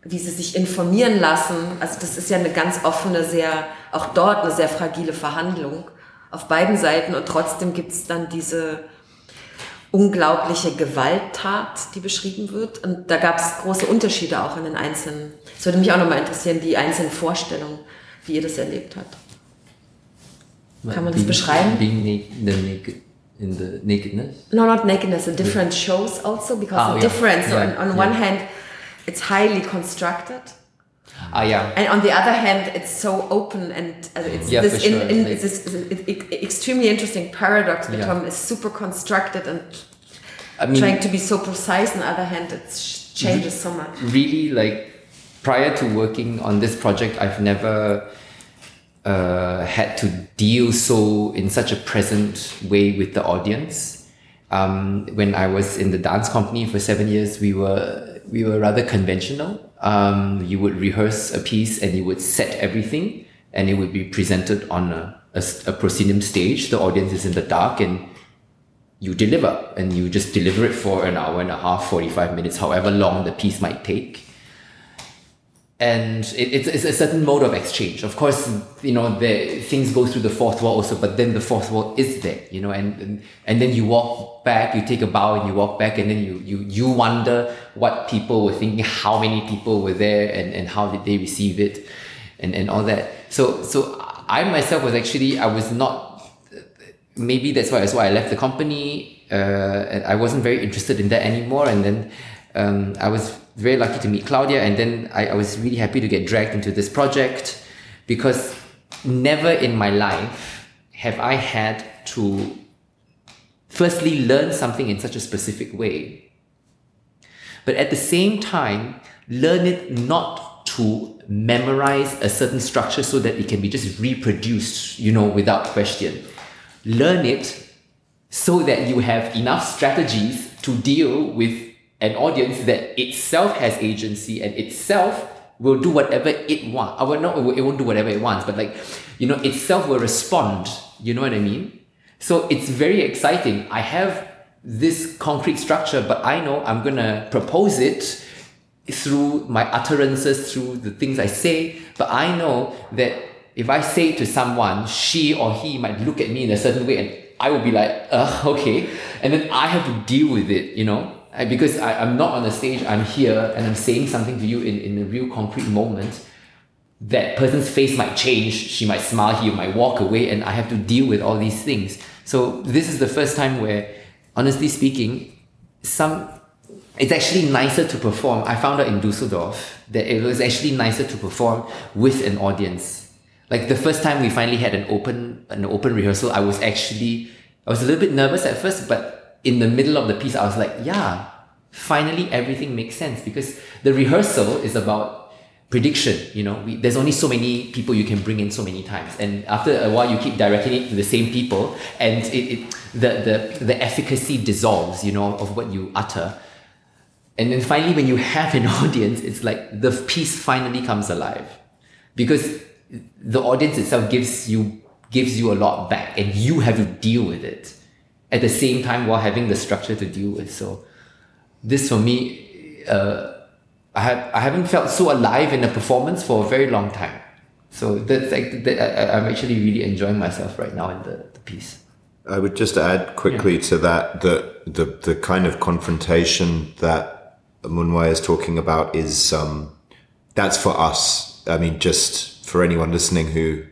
wie sie sich informieren lassen. Also das ist ja eine ganz offene, auch dort eine sehr fragile Verhandlung auf beiden Seiten. Und trotzdem gibt es dann diese unglaubliche Gewalttat, die beschrieben wird. Und da gab es große Unterschiede auch in den einzelnen. Es würde mich auch nochmal interessieren, die einzelnen Vorstellungen, wie ihr das erlebt habt. Kann man das beschreiben? in the nakedness? No, not nakedness, the different shows also, because the difference on one hand, it's highly constructed. Ah, yeah. And on the other hand, it's so open and it's this extremely interesting paradox. The term is super constructed and trying to be so precise. On the other hand, it changes so much. Really, like prior to working on this project, I've never had to deal in such a present way with the audience. When I was in the dance company for 7 years, we were rather conventional. You would rehearse a piece and you would set everything and it would be presented on a proscenium stage. The audience is in the dark and you deliver, and you just deliver it for an hour and a half, 45 minutes, however long the piece might take. And it's a certain mode of exchange. Of course, things go through the fourth wall also, but then the fourth wall is there, and then you walk back, you take a bow and you walk back, and then you wonder what people were thinking, how many people were there, and how did they receive it, and all that. So I myself maybe that's why I left the company, and I wasn't very interested in that anymore. And then I was very lucky to meet Claudia, and then I was really happy to get dragged into this project, because never in my life have I had to firstly learn something in such a specific way, but at the same time learn it not to memorize a certain structure so that it can be just reproduced, without question. Learn it so that you have enough strategies to deal with an audience that itself has agency and itself will do whatever it wants. It won't do whatever it wants, but itself will respond. You know what I mean? So it's very exciting. I have this concrete structure, but I know I'm going to propose it through my utterances, through the things I say, but I know that if I say to someone, she or he might look at me in a certain way and I will be like, okay. And then I have to deal with it, because I'm not on the stage, I'm here and I'm saying something to you in a real concrete moment. That person's face might change, she might smile, he might walk away, and I have to deal with all these things. So this is the first time where, honestly speaking, it's actually nicer to perform. I found out in Dusseldorf that it was actually nicer to perform with an audience. Like the first time we finally had an open rehearsal, I was a little bit nervous at first, but in the middle of the piece, I was like, finally everything makes sense, because the rehearsal is about prediction. There's only so many people you can bring in so many times, and after a while, you keep directing it to the same people, and the efficacy dissolves, of what you utter. And then finally, when you have an audience, it's like the piece finally comes alive, because the audience itself gives you a lot back, and you have to deal with it at the same time while having the structure to deal with. So this for me, I haven't felt so alive in a performance for a very long time. So that's I'm actually really enjoying myself right now in the piece. I would just add quickly to that the kind of confrontation that Mun Wai is talking about is that's for us. I mean, just for anyone listening who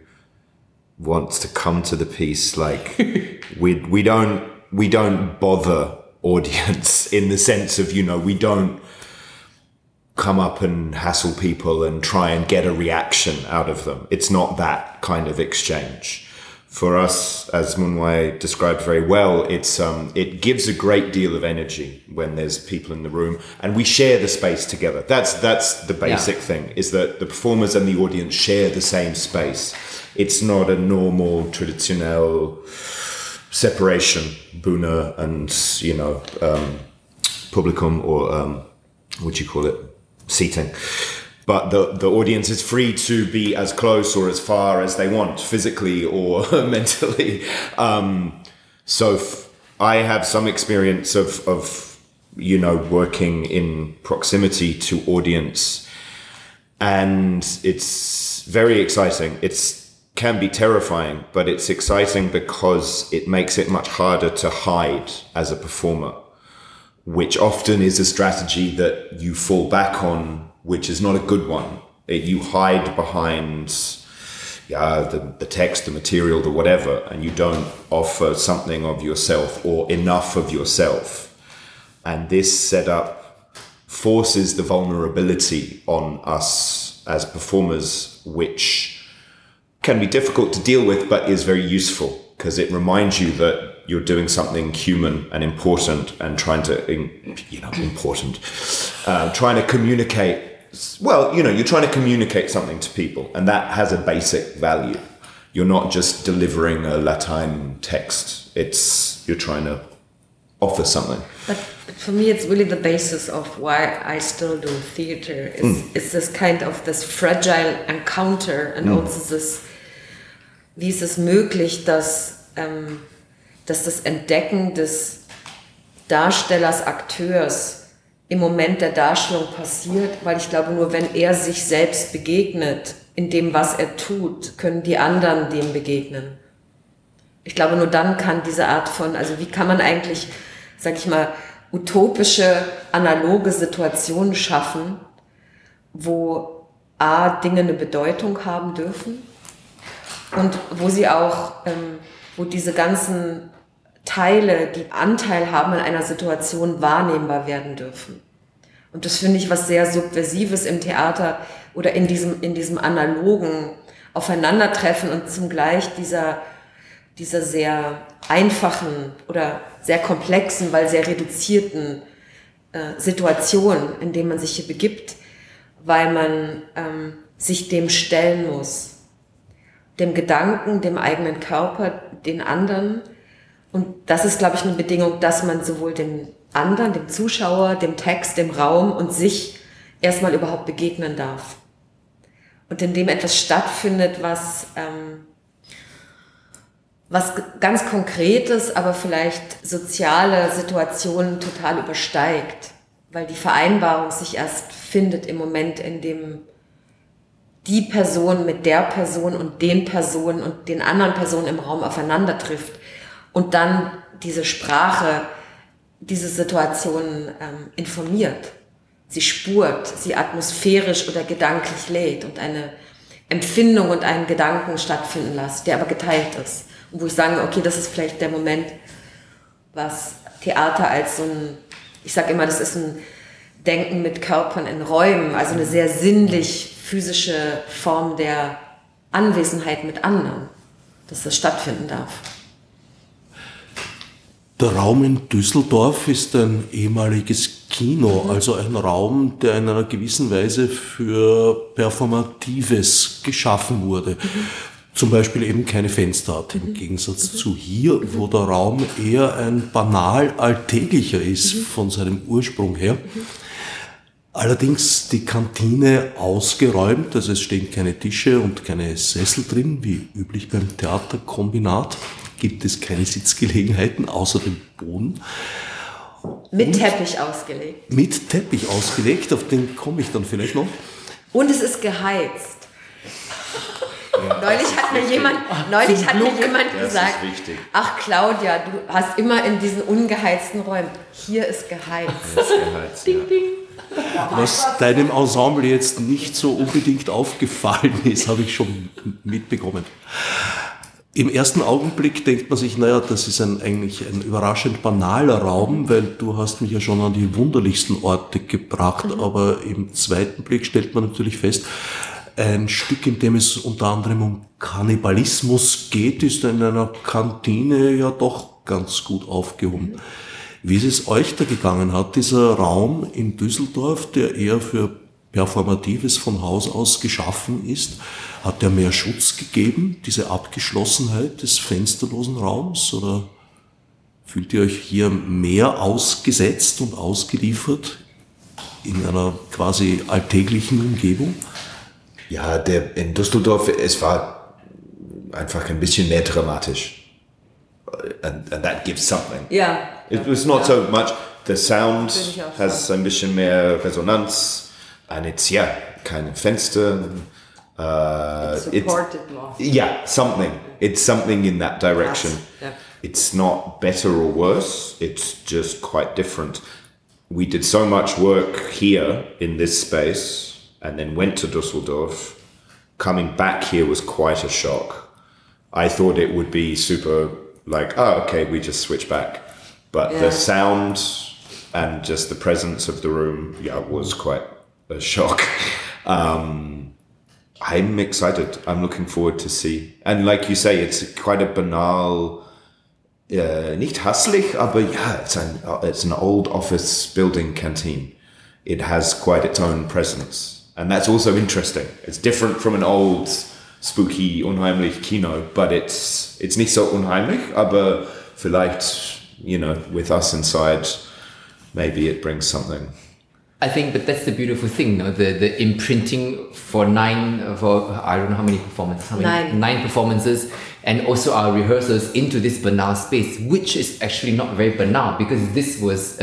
wants to come to the piece, like we don't bother audience in the sense of, we don't come up and hassle people and try and get a reaction out of them. It's not that kind of exchange. For us, as Mun Wai described very well, it's it gives a great deal of energy when there's people in the room and we share the space together. That's the basic thing, is that the performers and the audience share the same space. It's not a normal, traditional separation, Bühne and, Publikum or seating. But the audience is free to be as close or as far as they want, physically or mentally. So I have some experience of working in proximity to audience, and it's very exciting. It can be terrifying, but it's exciting because it makes it much harder to hide as a performer, which often is a strategy that you fall back on, which is not a good one. You hide behind yeah, the text, the material, the whatever, and you don't offer something of yourself or enough of yourself. And this setup forces the vulnerability on us as performers, which can be difficult to deal with, but is very useful because it reminds you that you're doing something human and important and trying to, trying to communicate. Well, you're trying to communicate something to people, and that has a basic value. You're not just delivering a Latin text. You're trying to offer something. But for me, it's really the basis of why I still do theater. It's this kind of this fragile encounter, and also dieses möglich, dass das Entdecken des Darstellers, Akteurs im Moment der Darstellung passiert, weil ich glaube, nur wenn er sich selbst begegnet, in dem, was er tut, können die anderen dem begegnen. Ich glaube, nur dann kann diese Art von, also wie kann man eigentlich, sag ich mal, utopische, analoge Situationen schaffen, wo A, Dinge eine Bedeutung haben dürfen und wo sie auch, wo diese ganzen Teile, die Anteil haben an einer Situation, wahrnehmbar werden dürfen. Und das finde ich was sehr Subversives im Theater oder in diesem analogen Aufeinandertreffen und zugleich dieser sehr einfachen oder sehr komplexen, weil sehr reduzierten Situation, in der man sich hier begibt, weil man sich dem stellen muss. Dem Gedanken, dem eigenen Körper, den anderen. Und das ist, glaube ich, eine Bedingung, dass man sowohl dem anderen, dem Zuschauer, dem Text, dem Raum und sich erstmal überhaupt begegnen darf. Und indem etwas stattfindet, was ganz Konkretes, aber vielleicht soziale Situationen total übersteigt, weil die Vereinbarung sich erst findet im Moment, in dem die Person mit der Person und den Personen und den anderen Personen im Raum aufeinander trifft und dann diese Sprache, diese Situation informiert, sie spurt, sie atmosphärisch oder gedanklich lädt und eine Empfindung und einen Gedanken stattfinden lässt, der aber geteilt ist. Und wo ich sage, okay, das ist vielleicht der Moment, was Theater als so ein, ich sage immer, das ist ein Denken mit Körpern in Räumen, also eine sehr sinnlich physische Form der Anwesenheit mit anderen, dass das stattfinden darf. Der Raum in Düsseldorf ist ein ehemaliges Kino, also ein Raum, der in einer gewissen Weise für Performatives geschaffen wurde. Zum Beispiel eben keine Fenster hat, im Gegensatz zu hier, wo der Raum eher ein banal alltäglicher ist von seinem Ursprung her. Allerdings die Kantine ausgeräumt, also es stehen keine Tische und keine Sessel drin, wie üblich beim Theaterkombinat, gibt es keine Sitzgelegenheiten außer dem Boden. Mit Teppich ausgelegt. Mit Teppich ausgelegt, auf den komme ich dann vielleicht noch. Und es ist geheizt. Ja, neulich hat mir jemand gesagt, ach Claudia, du hast immer in diesen ungeheizten Räumen. Hier ist geheizt. Ding, ding. Was deinem Ensemble jetzt nicht so unbedingt aufgefallen ist, habe ich schon mitbekommen. Im ersten Augenblick denkt man sich, naja, das ist eigentlich ein überraschend banaler Raum, weil du hast mich ja schon an die wunderlichsten Orte gebracht, aber im zweiten Blick stellt man natürlich fest, ein Stück, in dem es unter anderem um Kannibalismus geht, ist in einer Kantine ja doch ganz gut aufgehoben. Wie ist es euch da gegangen? Hat dieser Raum in Düsseldorf, der eher für Performatives von Haus aus geschaffen ist, hat der mehr Schutz gegeben, diese Abgeschlossenheit des fensterlosen Raums? Oder fühlt ihr euch hier mehr ausgesetzt und ausgeliefert in einer quasi alltäglichen Umgebung? Ja, in Düsseldorf, es war einfach ein bisschen mehr dramatisch. And that gives something. Yeah. It was not so much. The sound has ein bisschen mehr Resonanz. And it's, keine Fenster. It's supported more. Yeah, something. It's something in that direction. Yes. Yep. It's not better or worse. It's just quite different. We did so much work here in this space. And then went to Düsseldorf, coming back here was quite a shock. I thought it would be super like, oh, okay, we just switch back. But the sound and just the presence of the room, was quite a shock. I'm excited. I'm looking forward to see. And like you say, it's quite a banal, nicht hässlich, aber it's an old office building canteen. It has quite its own presence. And that's also interesting. It's different from an old, spooky, unheimlich Kino, but it's nicht so unheimlich, aber vielleicht, with us inside, maybe it brings something. I think, but that's the beautiful thing, the imprinting for I don't know nine performances, and also our rehearsals into this banal space, which is actually not very banal, because this was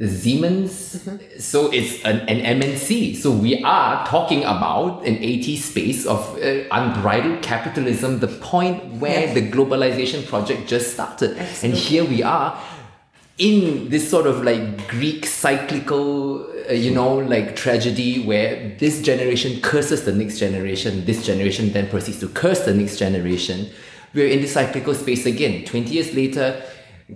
Siemens, so it's an MNC. So we are talking about an 80s space of unbridled capitalism, the point where the globalization project just started. Absolutely. And here we are, in this sort of like Greek cyclical, tragedy where this generation curses the next generation, this generation then proceeds to curse the next generation. We're in this cyclical space again. 20 years later,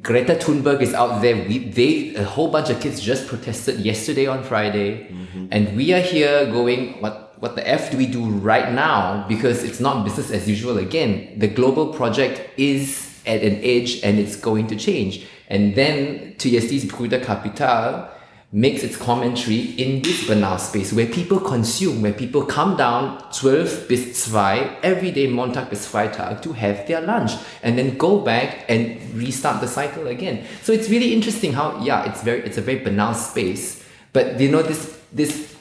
Greta Thunberg is out there. A whole bunch of kids just protested yesterday on Friday. Mm-hmm. And we are here going, what the F do we do right now? Because it's not business as usual again. The global project is at an edge and it's going to change. And then Thyestes Brüder Kapital makes its commentary in this banal space where people consume, where people come down 12 bis 2 every day, Montag bis Freitag, to have their lunch and then go back and restart the cycle again. So it's really interesting how, it's a very banal space, but this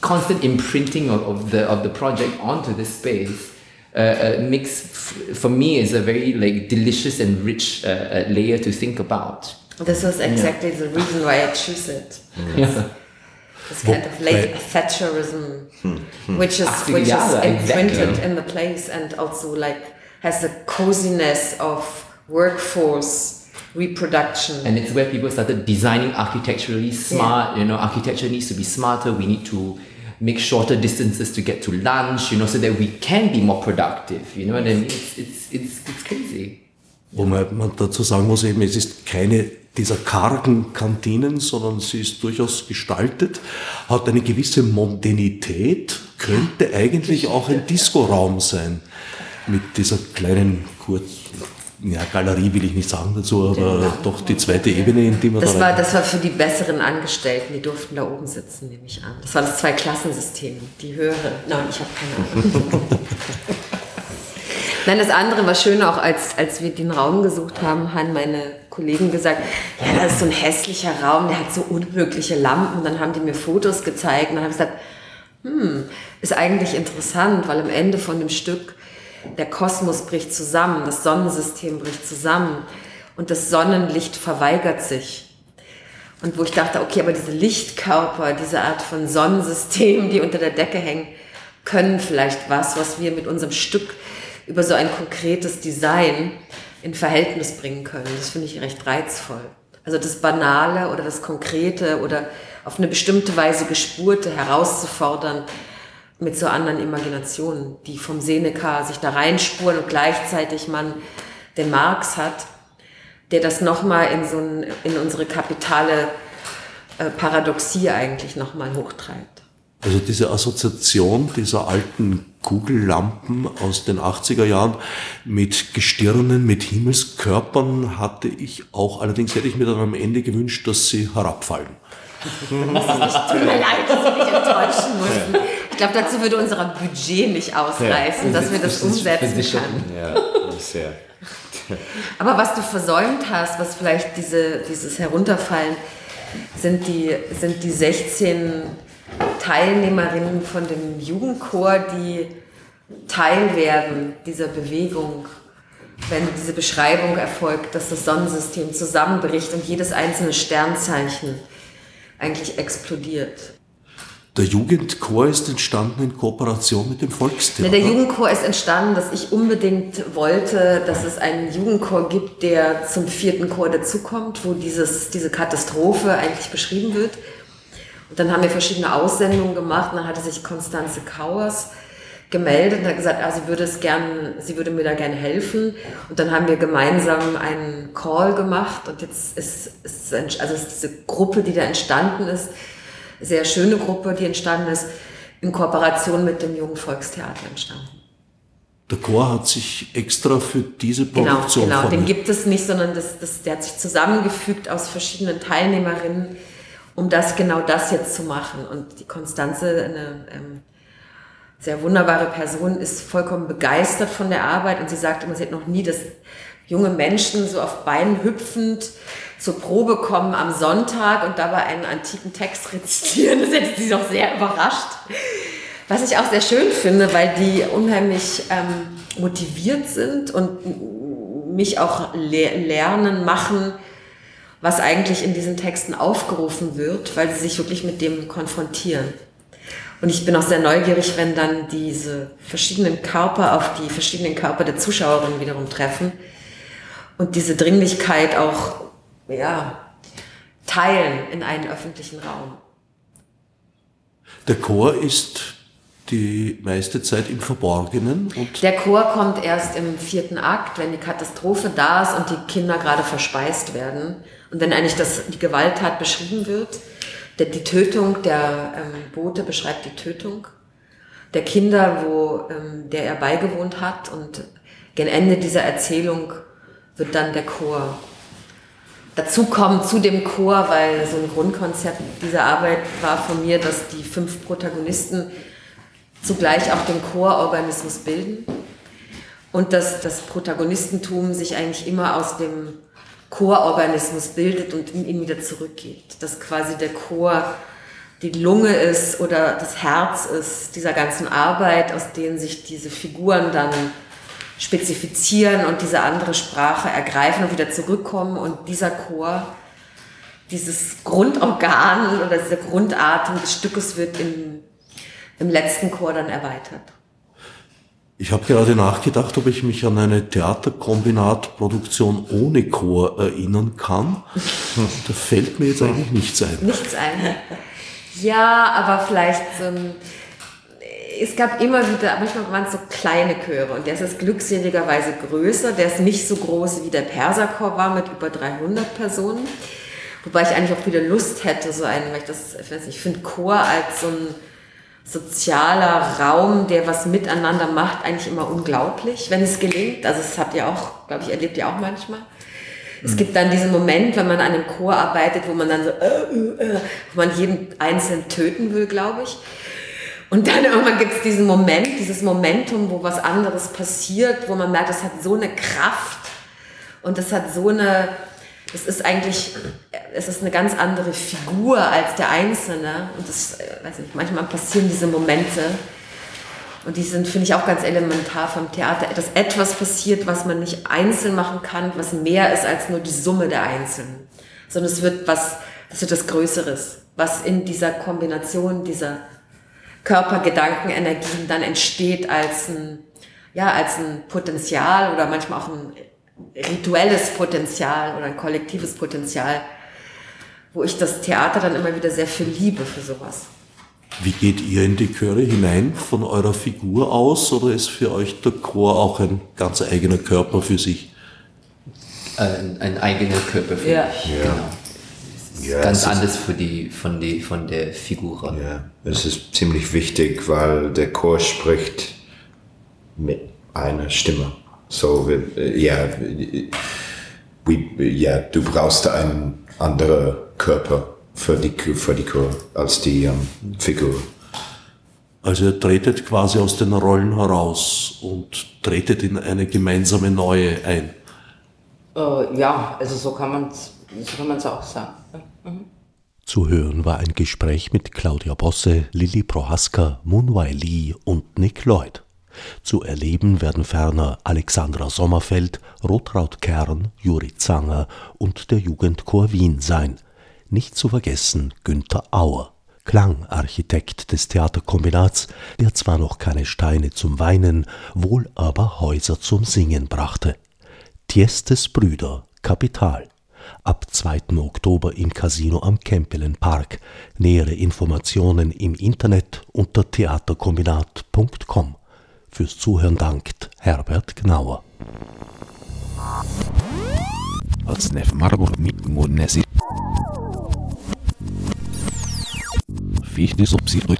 constant imprinting of the project onto this space for me is a very delicious and rich layer to think about. This was exactly the reason why I choose it. Yeah. This kind of late Thatcherism, which is imprinted in the place, and also has a coziness of workforce reproduction. And it's where people started designing architecturally smart. Yeah. Architecture needs to be smarter. We need to make shorter distances to get to lunch, so that we can be more productive. You know what I mean? It's crazy. Wo man dazu sagen muss, eben, es ist keine dieser kargen Kantinen, sondern sie ist durchaus gestaltet, hat eine gewisse Mondanität, könnte eigentlich auch ein Disco-Raum sein. Mit dieser kleinen Galerie will ich nicht sagen dazu, aber doch die zweite Ebene, in die man das war für die besseren Angestellten, die durften da oben sitzen, nehme ich an. Das war das Zweiklassensystem, die höhere. Nein, ich habe keine Ahnung. Nein, das andere war schön, auch als wir den Raum gesucht haben, haben meine Kollegen gesagt, das ist so ein hässlicher Raum, der hat so unmögliche Lampen. Und dann haben die mir Fotos gezeigt und dann habe ich gesagt, ist eigentlich interessant, weil am Ende von dem Stück der Kosmos bricht zusammen, das Sonnensystem bricht zusammen und das Sonnenlicht verweigert sich. Und wo ich dachte, okay, aber diese Lichtkörper, diese Art von Sonnensystem, die unter der Decke hängen, können vielleicht was wir mit unserem Stück über so ein konkretes Design in Verhältnis bringen können. Das finde ich recht reizvoll. Also das Banale oder das Konkrete oder auf eine bestimmte Weise Gespurte herauszufordern mit so anderen Imaginationen, die vom Seneca sich da reinspuren und gleichzeitig man den Marx hat, der das nochmal in unsere kapitale Paradoxie eigentlich nochmal hochtreibt. Also diese Assoziation dieser alten Kugellampen aus den 80er Jahren mit Gestirnen, mit Himmelskörpern hatte ich auch. Allerdings hätte ich mir dann am Ende gewünscht, dass sie herabfallen. Tut mir leid, dass wir dich enttäuschen mussten. Ich glaube, dazu würde unser Budget nicht ausreißen, dass wir das umsetzen können. Aber was du versäumt hast, was vielleicht dieses Herunterfallen, sind die 16 Teilnehmerinnen von dem Jugendchor, die Teil werden dieser Bewegung, wenn diese Beschreibung erfolgt, dass das Sonnensystem zusammenbricht und jedes einzelne Sternzeichen eigentlich explodiert. Der Jugendchor ist entstanden in Kooperation mit dem Volkstheater. Der Jugendchor ist entstanden, dass ich unbedingt wollte, dass es einen Jugendchor gibt, der zum 4. Chor dazukommt, wo diese Katastrophe eigentlich beschrieben wird. Und dann haben wir verschiedene Aussendungen gemacht. Und dann hatte sich Konstanze Kauers gemeldet und hat gesagt, ah, sie würde mir da gerne helfen. Und dann haben wir gemeinsam einen Call gemacht und jetzt ist diese Gruppe, die da entstanden ist, sehr schöne Gruppe, die entstanden ist, in Kooperation mit dem Jungen Volkstheater entstanden. Der Chor hat sich extra für diese Produktion Genau, den gibt es nicht, sondern der hat sich zusammengefügt aus verschiedenen Teilnehmerinnen, um genau das jetzt zu machen. Und die Konstanze, eine sehr wunderbare Person, ist vollkommen begeistert von der Arbeit und sie sagt immer, sie hat noch nie, dass junge Menschen so auf Beinen hüpfend zur Probe kommen am Sonntag und dabei einen antiken Text rezitieren. Das hätte sie doch sehr überrascht. Was ich auch sehr schön finde, weil die unheimlich motiviert sind und mich auch lernen machen, was eigentlich in diesen Texten aufgerufen wird, weil sie sich wirklich mit dem konfrontieren. Und ich bin auch sehr neugierig, wenn dann diese verschiedenen Körper auf die verschiedenen Körper der Zuschauerinnen wiederum treffen und diese Dringlichkeit auch teilen in einen öffentlichen Raum. Der Chor ist die meiste Zeit im Verborgenen. Und der Chor kommt erst im 4. Akt, wenn die Katastrophe da ist und die Kinder gerade verspeist werden. Und wenn eigentlich die Gewalttat beschrieben wird, die Tötung, der Bote beschreibt die Tötung der Kinder, der er beigewohnt hat. Und gegen Ende dieser Erzählung wird dann der Chor. Dazu kommen zu dem Chor, weil so ein Grundkonzept dieser Arbeit war von mir, dass die 5 Protagonisten zugleich auch den Chororganismus bilden und dass das Protagonistentum sich eigentlich immer aus dem Chororganismus bildet und in ihn wieder zurückgeht. Dass quasi der Chor die Lunge ist oder das Herz ist dieser ganzen Arbeit, aus denen sich diese Figuren dann spezifizieren und diese andere Sprache ergreifen und wieder zurückkommen und dieser Chor, dieses Grundorgan oder diese Grundatem des Stückes wird im letzten Chor dann erweitert. Ich habe gerade nachgedacht, ob ich mich an eine Theaterkombinat-Produktion ohne Chor erinnern kann. Da fällt mir jetzt eigentlich nichts ein. Nichts ein. Ja, aber vielleicht es gab immer wieder, manchmal waren es so kleine Chöre und der ist jetzt glückseligerweise größer. Der ist nicht so groß, wie der Perserchor war mit über 300 Personen. Wobei ich eigentlich auch wieder Lust hätte, so einen, weil ich finde Chor als so ein sozialer Raum, der was miteinander macht, eigentlich immer unglaublich, wenn es gelingt. Also das habt ihr auch, glaube ich, erlebt ihr auch manchmal. Es gibt dann diesen Moment, wenn man an einem Chor arbeitet, wo man dann so, wo man jeden Einzelnen töten will, glaube ich. Und dann irgendwann gibt es diesen Moment, dieses Momentum, wo was anderes passiert, wo man merkt, das hat so eine Kraft und das hat so eine, es ist eine ganz andere Figur als der Einzelne. Und das, weiß nicht, manchmal passieren diese Momente. Und die sind, finde ich, auch ganz elementar vom Theater, dass etwas passiert, was man nicht einzeln machen kann, was mehr ist als nur die Summe der Einzelnen. Sondern es wird das Größeres, was in dieser Kombination dieser Körper, Gedanken, Energien dann entsteht als ein Potenzial oder manchmal auch ein rituelles Potenzial oder ein kollektives Potenzial, wo ich das Theater dann immer wieder sehr viel liebe für sowas. Wie geht ihr in die Chöre hinein von eurer Figur aus oder ist für euch der Chor auch ein ganz eigener Körper für sich? Ein eigener Körper für mich, genau. Ja, ganz anders von der Figur. Ja, es ist ziemlich wichtig, weil der Chor spricht mit einer Stimme. So, du brauchst einen anderen Körper für die Chor als die Figur. Also ihr tretet quasi aus den Rollen heraus und tretet in eine gemeinsame neue ein. Also so kann man es auch sagen. Mhm. Zu hören war ein Gespräch mit Claudia Bosse, Lily Prohaska, Mun Wai Lee und Nic Lloyd. Zu erleben werden ferner Alexandra Sommerfeld, Rotraut Kern, Juri Zanger und der Jugendchor Wien sein. Nicht zu vergessen Günter Auer, Klangarchitekt des Theaterkombinats, der zwar noch keine Steine zum Weinen, wohl aber Häuser zum Singen brachte. Thyestes Brüder Kapital. Ab 2. Oktober im Kasino am Kempelenpark. Nähere Informationen im Internet unter theaterkombinat.com. Fürs Zuhören dankt Herbert Gnauer. Fichtes ob sie durch